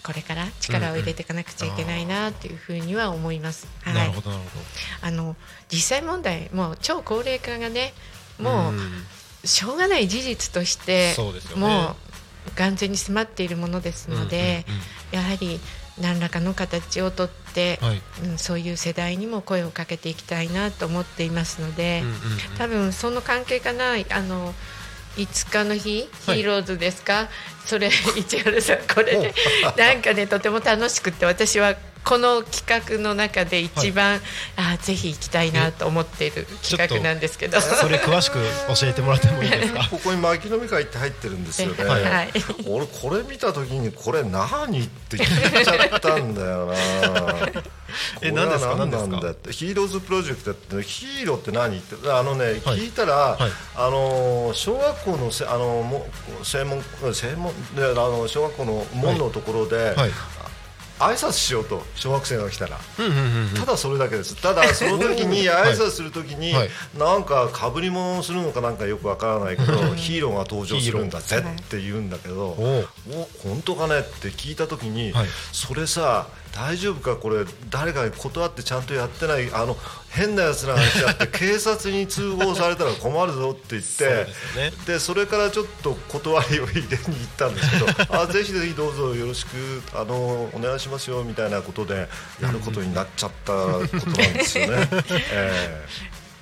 これから力を入れていかなくちゃいけないなというふうには思います。はい、なるほどなるほど。あの実際問題、もう超高齢化がね、もうしょうがない事実として、うん、もう完全に迫っているものですので、うんうんうん、やはり何らかの形をとって、はい、うん、そういう世代にも声をかけていきたいなと思っていますので、うんうんうん、多分その関係かな。あのいつかの日、はい、ヒーローズですか、それ市原さん、これねなんかね、とても楽しくて、私はこの企画の中で一番、はい、あ、ぜひ行きたいなと思っている企画なんですけど、それ詳しく教えてもらってもいいですか？ここに巻き飲み会って入ってるんですよね。はいはい、俺これ見た時にこれ何って聞いちゃったんだよなえ、何ですか何なんだって。ヒーローズプロジェクトって、ね、ヒーローって何って、あのね、はい、聞いたら、はい、あの小学校のせあのも正門正門で、あの小学校の門のところで、はいはい、挨拶しようと小学生が来たら、うんうんうん、ただそれだけです。ただその時に挨拶する時になんかかぶり物をするのかなんかよくわからないけど、はい、ヒーローが登場するんだぜって言うんだけど、お本当かねって聞いた時に、はい、それさ大丈夫か、これ誰かに断ってちゃんとやってない、あの変なやつらが来ちゃって警察に通報されたら困るぞって言って そ, で、ね、でそれからちょっと断りを入れに行ったんですけどあ、ぜひぜひどうぞよろしく、あのお願いしますよみたいなことでやることになっちゃったことなんですよねえ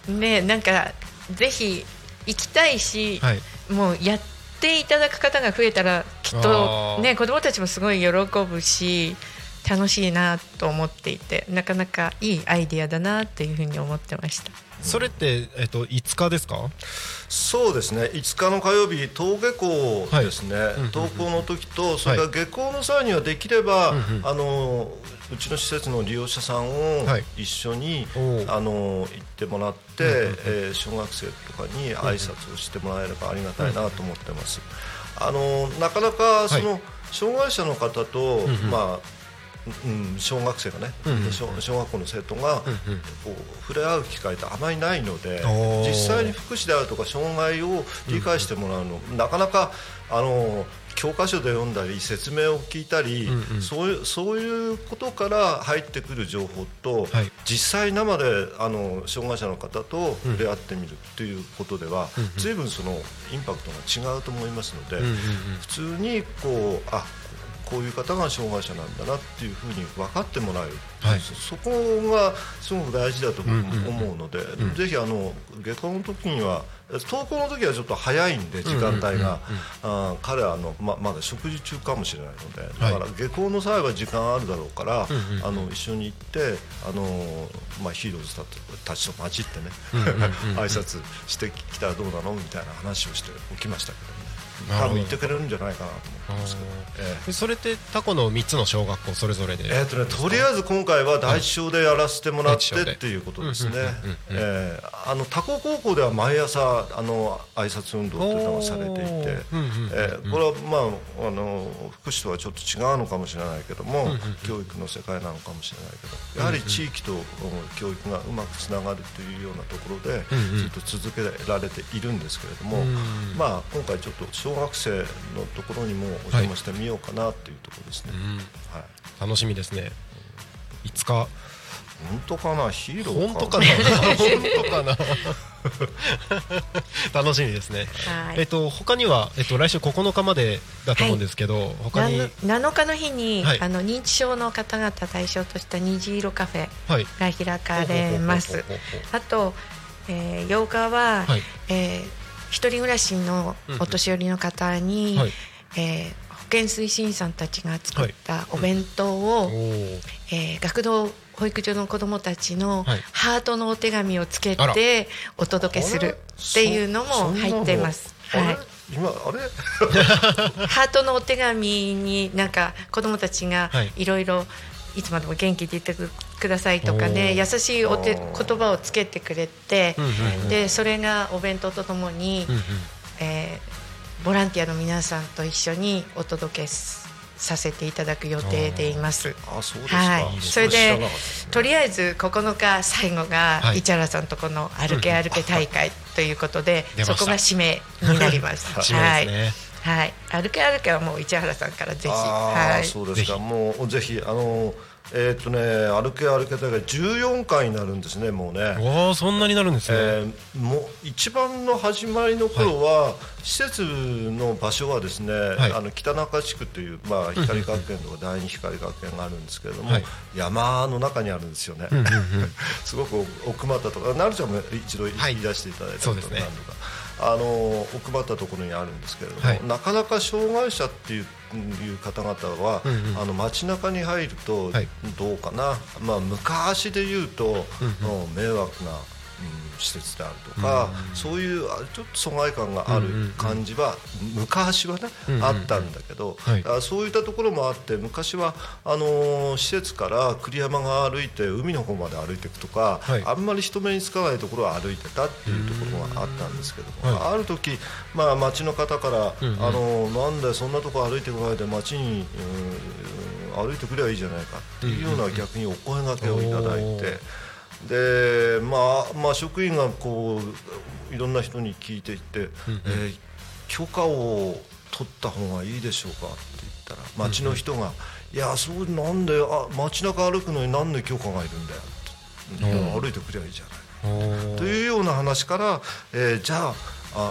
ー、ね、なんかぜひ行きたいし、はい、もうやっていただく方が増えたらきっと、ね、子どもたちもすごい喜ぶし楽しいなと思っていて、なかなかいいアイディアだなというふうに思ってました。それって、えっと、いつかですか？そうですね、いつかの火曜日登下校ですね、はい、登校の時と、それから下校の際にはできれば、はい、あのうちの施設の利用者さんを一緒に、はい、あの行ってもらって、うんうんうん、えー、小学生とかに挨拶をしてもらえればありがたいなと思ってます。あのなかなかその、はい、障害者の方と、うんうん、まあうん、小学生がね、うんうん、小, 小学校の生徒がこう触れ合う機会ってあまりないので、うんうん、実際に福祉であるとか障害を理解してもらうの、うんうん、なかなかあの教科書で読んだり説明を聞いたり、うんうん、そういう、そういうことから入ってくる情報と、はい、実際生であの障害者の方と触れ合ってみるということでは、うんうん、随分そのインパクトが違うと思いますので、うんうんうん、普通にこうあこういう方が障害者なんだなっていうふうに分かってもらえる、はい、そ, そこがすごく大事だと思うので、うんうんうん、ぜひあの下校の時には、登校の時はちょっと早いんで時間帯が、うんうんうんうん、あ彼はあの ま, まだ食事中かもしれないので、だから下校の際は時間あるだろうから、はい、あの一緒に行ってあの、まあ、ヒーローズたちと混じってね挨拶してきたらどうなのみたいな話をしておきましたけど、多分言ってくれるんじゃないかなと思ってますけど、ええ、それってタコのみっつの小学校それぞれで、えーとね、とりあえず今回は第一小でやらせてもらって、はい、っていうことですね。タコ高校では毎朝あの挨拶運動というのがされていて、えー、これは、まあ、あの福祉とはちょっと違うのかもしれないけども、うんうんうん、教育の世界なのかもしれないけど、やはり地域と教育がうまくつながるというようなところで、うんうん、ずっと続けられているんですけれども、うんうん、まあ、今回ちょっと小学生のところにもお邪魔してみようかなというところですね、はい、うん、楽しみですね。いつか本当かな、ヒーローかな、本当かな本当かな楽しみですね、はい、えっと、他には、えっと、来週ここのかまでだと思うんですけど、はい、他になのかの日に、はい、あの認知症の方々対象とした虹色カフェが開かれます。あと、えー、ようかは、はい、えー一人暮らしのお年寄りの方に、うん、はい、えー、保健推進さんたちが作ったお弁当を、はい、うん、えー、学童保育所の子どもたちのハートのお手紙をつけてお届けするっていうのも入ってます。はい、今あれハートのお手紙になんか子どもたちがいろいろいつまでも元気でいてくださいとかね、優しいお手言葉をつけてくれて、うんうん、でそれがお弁当とともに、うんうん、えー、ボランティアの皆さんと一緒にお届けさせていただく予定でいます。あ、そうですか、はい、それで、ね、とりあえずここのか最後が、はい、市原さんとこの歩け歩け大会ということで、うん、そこが締めになります締めですね、はい、はい、歩け歩けはもう市原さんからぜひ、はい、そうですか、もうぜひあのえーとね、歩け歩け大会じゅうよんかいになるんですね、もうね。わあ、そんなになるんですね、えー、もう一番の始まりの頃は、はい、施設の場所はですね、はい、あの北中地区という、まあ、光学園とか第二光学園があるんですけれども、はい、山の中にあるんですよね、はい、すごく奥まったところ、なるちゃんも一度言い出していただいたことなんとか、はい、あの奥まったところにあるんですけれども、はい、なかなか障害者っていう、いう方々は、うんうん、あの街中に入るとどうかな、はい、まあ、昔で言うと、うんうん、迷惑な、うん、施設であるとか、うんうん、そういうちょっと疎外感がある感じは、うんうん、昔はね、うんうん、あったんだけど、はい、そういったところもあって、昔はあのー、施設から栗山が歩いて海の方まで歩いていくとか、はい、あんまり人目につかないところを歩いてたっていうところがあったんですけども、はい、ある時、まあ、町の方から、うんうん、あのー、なんでそんなとこ歩いてこないで町に、うん、歩いてくればいいじゃないかっていうような、逆にお声掛けをいただいて、うんうん、でまあまあ、職員がこういろんな人に聞いていって、うんうん、えー、許可を取った方がいいでしょうかって言ったら、町の人が、うんうん、いやそうなんで、あ、街中歩くのに何で許可がいるんだよって、歩いてくりゃいいじゃないというような話から、えー、じゃあ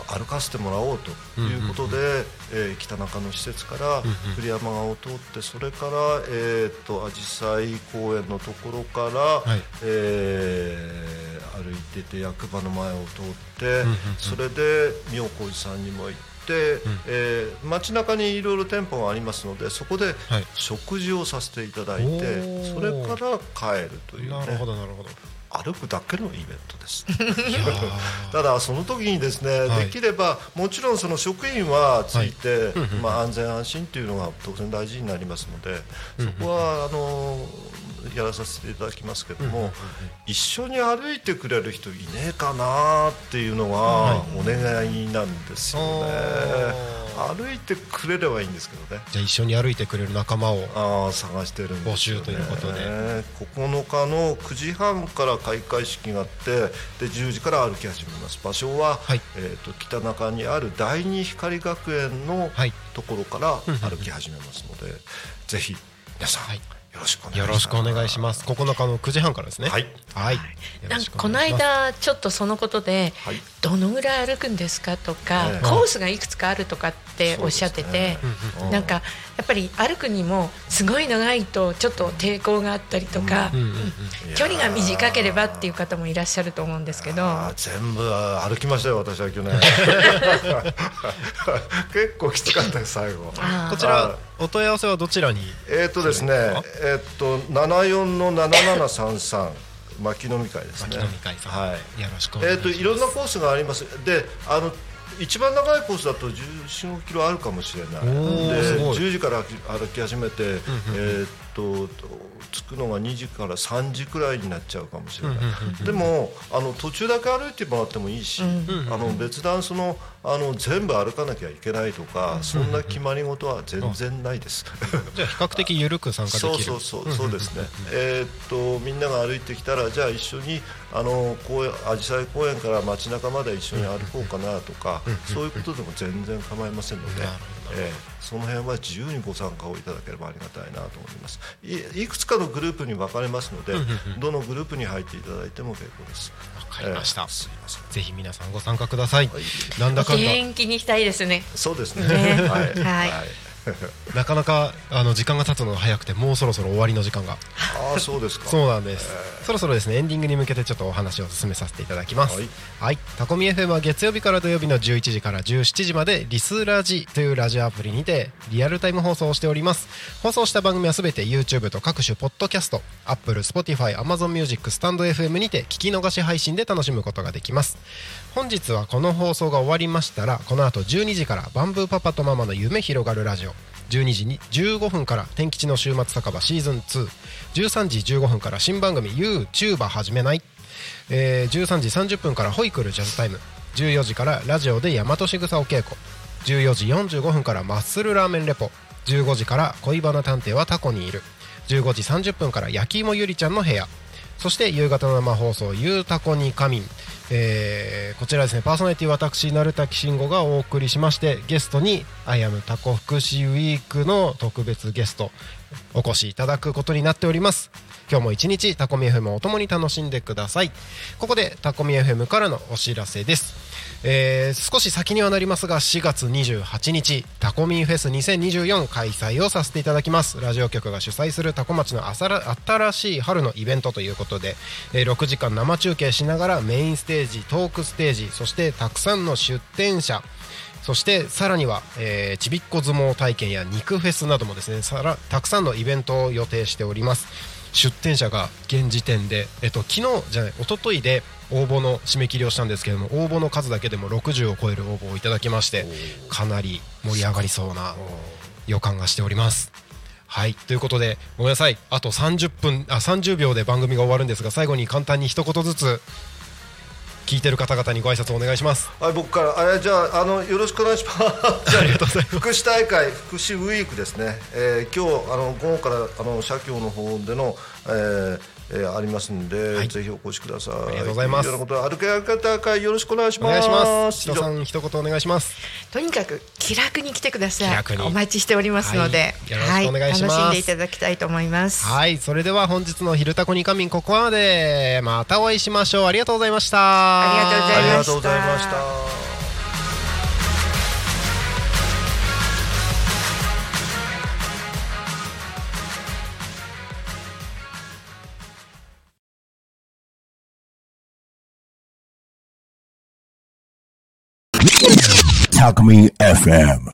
あ歩かせてもらおうということで、うんうんうん、えー、北中の施設から栗山川を通って、それからえーとあじさい公園のところから、はい、えー、歩いてて役場の前を通って、うんうんうん、それで妙高寺さんにも行って、、うん、えー、街中にいろいろ店舗がありますので、そこで食事をさせていただいて、はい、それから帰るというね。なるほどなるほど。歩くだけのイベントですただその時にですね、はい、できればもちろんその職員はついて、はい、まあ、安全安心というのが当然大事になりますので、そこはあのやらさせていただきますけども、一緒に歩いてくれる人いねえかなっていうのがお願いなんですよね、はい、歩いてくれればいいんですけどね。じゃあ一緒に歩いてくれる仲間をあ探してるんですよね。募集ということでここのかのくじはんから開会式があって、でじゅうじから歩き始めます。場所は、はい、えー、と北中にある第二光学園のところから歩き始めますので、はい、ぜひ皆さん、はい、よろしくお願いします。よろしくお願いします。ここのかのくじはんからですね。はいはい、なんかこの間ちょっとそのことで、はい、どのぐらい歩くんですかとか、ね、コースがいくつかあるとかっておっしゃってて、ね、うん、なんかやっぱり歩くにもすごい長いとちょっと抵抗があったりとか、うんうんうんうん、距離が短ければっていう方もいらっしゃると思うんですけど、全部歩きましたよ私は去年結構きつかったです最後。こちらお問い合わせはどちらに？えーとですね、えー、っとななよんのななななさんさん巻き飲み会ですね。巻き飲み会さん、はい、よろしくお願いします。えー、っといろんなコースがあります。で、あの一番長いコースだとじゅうごキロあるかもしれない。でじゅうじから歩き始めて、うんうんうん、えー、っと着くのがにじからさんじくらいになっちゃうかもしれない、うんうんうんうん、でもあの途中だけ歩いてもらってもいいし、うんうんうん、あの別段そのあの全部歩かなきゃいけないとかそんな決まり事は全然ないですじゃあ比較的緩く参加できる。そうそうそう、そうですねえっとみんなが歩いてきたら、じゃあ一緒にあの公園、紫陽花公園から街中まで一緒に歩こうかなとか、そういうことでも全然構いませんので、えー、その辺は自由にご参加をいただければありがたいなと思います。 い, いくつかのグループに分かれますので、どのグループに入っていただいても結構です。分かりました、えー、すいません、ぜひ皆さんご参加ください、はい、なんだかんだ元気にしたいですね。そうです ね, ねはい、はいはいなかなかあの時間が経つのが早くて、もうそろそろ終わりの時間があ、そうですかそうなんです、えー、そろそろですねエンディングに向けてちょっとお話を進めさせていただきます、はいはい、タコミ エフエム は月曜日から土曜日のじゅういちじからじゅうしちじまでリスラジというラジオアプリにてリアルタイム放送をしております。放送した番組はすべて YouTube と各種ポッドキャスト Apple、Spotify、Amazon Music、stand.fm にて聞き逃し配信で楽しむことができます。本日はこの放送が終わりましたら、この後じゅうにじからバンブーパパとママの夢広がるラジオ、じゅうにじにじゅうごふんから天吉の週末酒場シーズンに、じゅうさんじじゅうごふんから新番組 YouTuber 始めない、えー、じゅうさんじさんじゅっぷんからホイクルジャズタイム、じゅうよじからラジオで大和しぐさお稽古、じゅうよじよんじゅうごふんからマッスルラーメンレポ、じゅうごじから恋バナ探偵はタコにいる、じゅうごじさんじゅっぷんから焼き芋ゆりちゃんの部屋、そして夕方の生放送ゆうたこにかみん、えー、こちらですね、パーソナリティ私鳴滝慎吾がお送りしまして、ゲストにアイアムタコ福祉ウィークの特別ゲストお越しいただくことになっております。今日も一日タコミ エフエム を共に楽しんでください。ここでタコミ エフエム からのお知らせです、えー、少し先にはなりますがしがつにじゅうはちにちタコミフェスにせんにじゅうよん開催をさせていただきます。ラジオ局が主催するタコ町の新しい春のイベントということで、えー、ろくじかん生中継しながらメインステージ、トークステージ、そしてたくさんの出展者、そしてさらには、えー、ちびっこ相撲体験や肉フェスなどもですね、さらたくさんのイベントを予定しております。出展者が現時点で、えっと、昨日じゃない一昨日で応募の締め切りをしたんですけれども、応募の数だけでもろくじゅうを超える応募をいただきまして、かなり盛り上がりそうな予感がしております。はい、ということでごめんなさい、あとさんじゅっぷんあさんじゅうびょうで番組が終わるんですが、最後に簡単に一言ずつ聞いてる方々にご挨拶をお願いします。はい、僕からあじゃあ、あのよろしくお願いしますありがとうございます。福祉大会福祉ウィークですね、えー、今日あの午後からあの社協の方での、えーえー、ありますので、はい、ぜひお越しください。ありがとうございます。歩け歩け大会よろしくお願いします。お願いします。千田さん一言お願いします。とにかく気楽に来てください。お待ちしておりますので、はい、よろしくお願いします、はい、楽しんでいただきたいと思います。はい、それでは本日の昼タコにかみんここまで、またお会いしましょう。ありがとうございました。ありがとうございました。たくみ エフエム。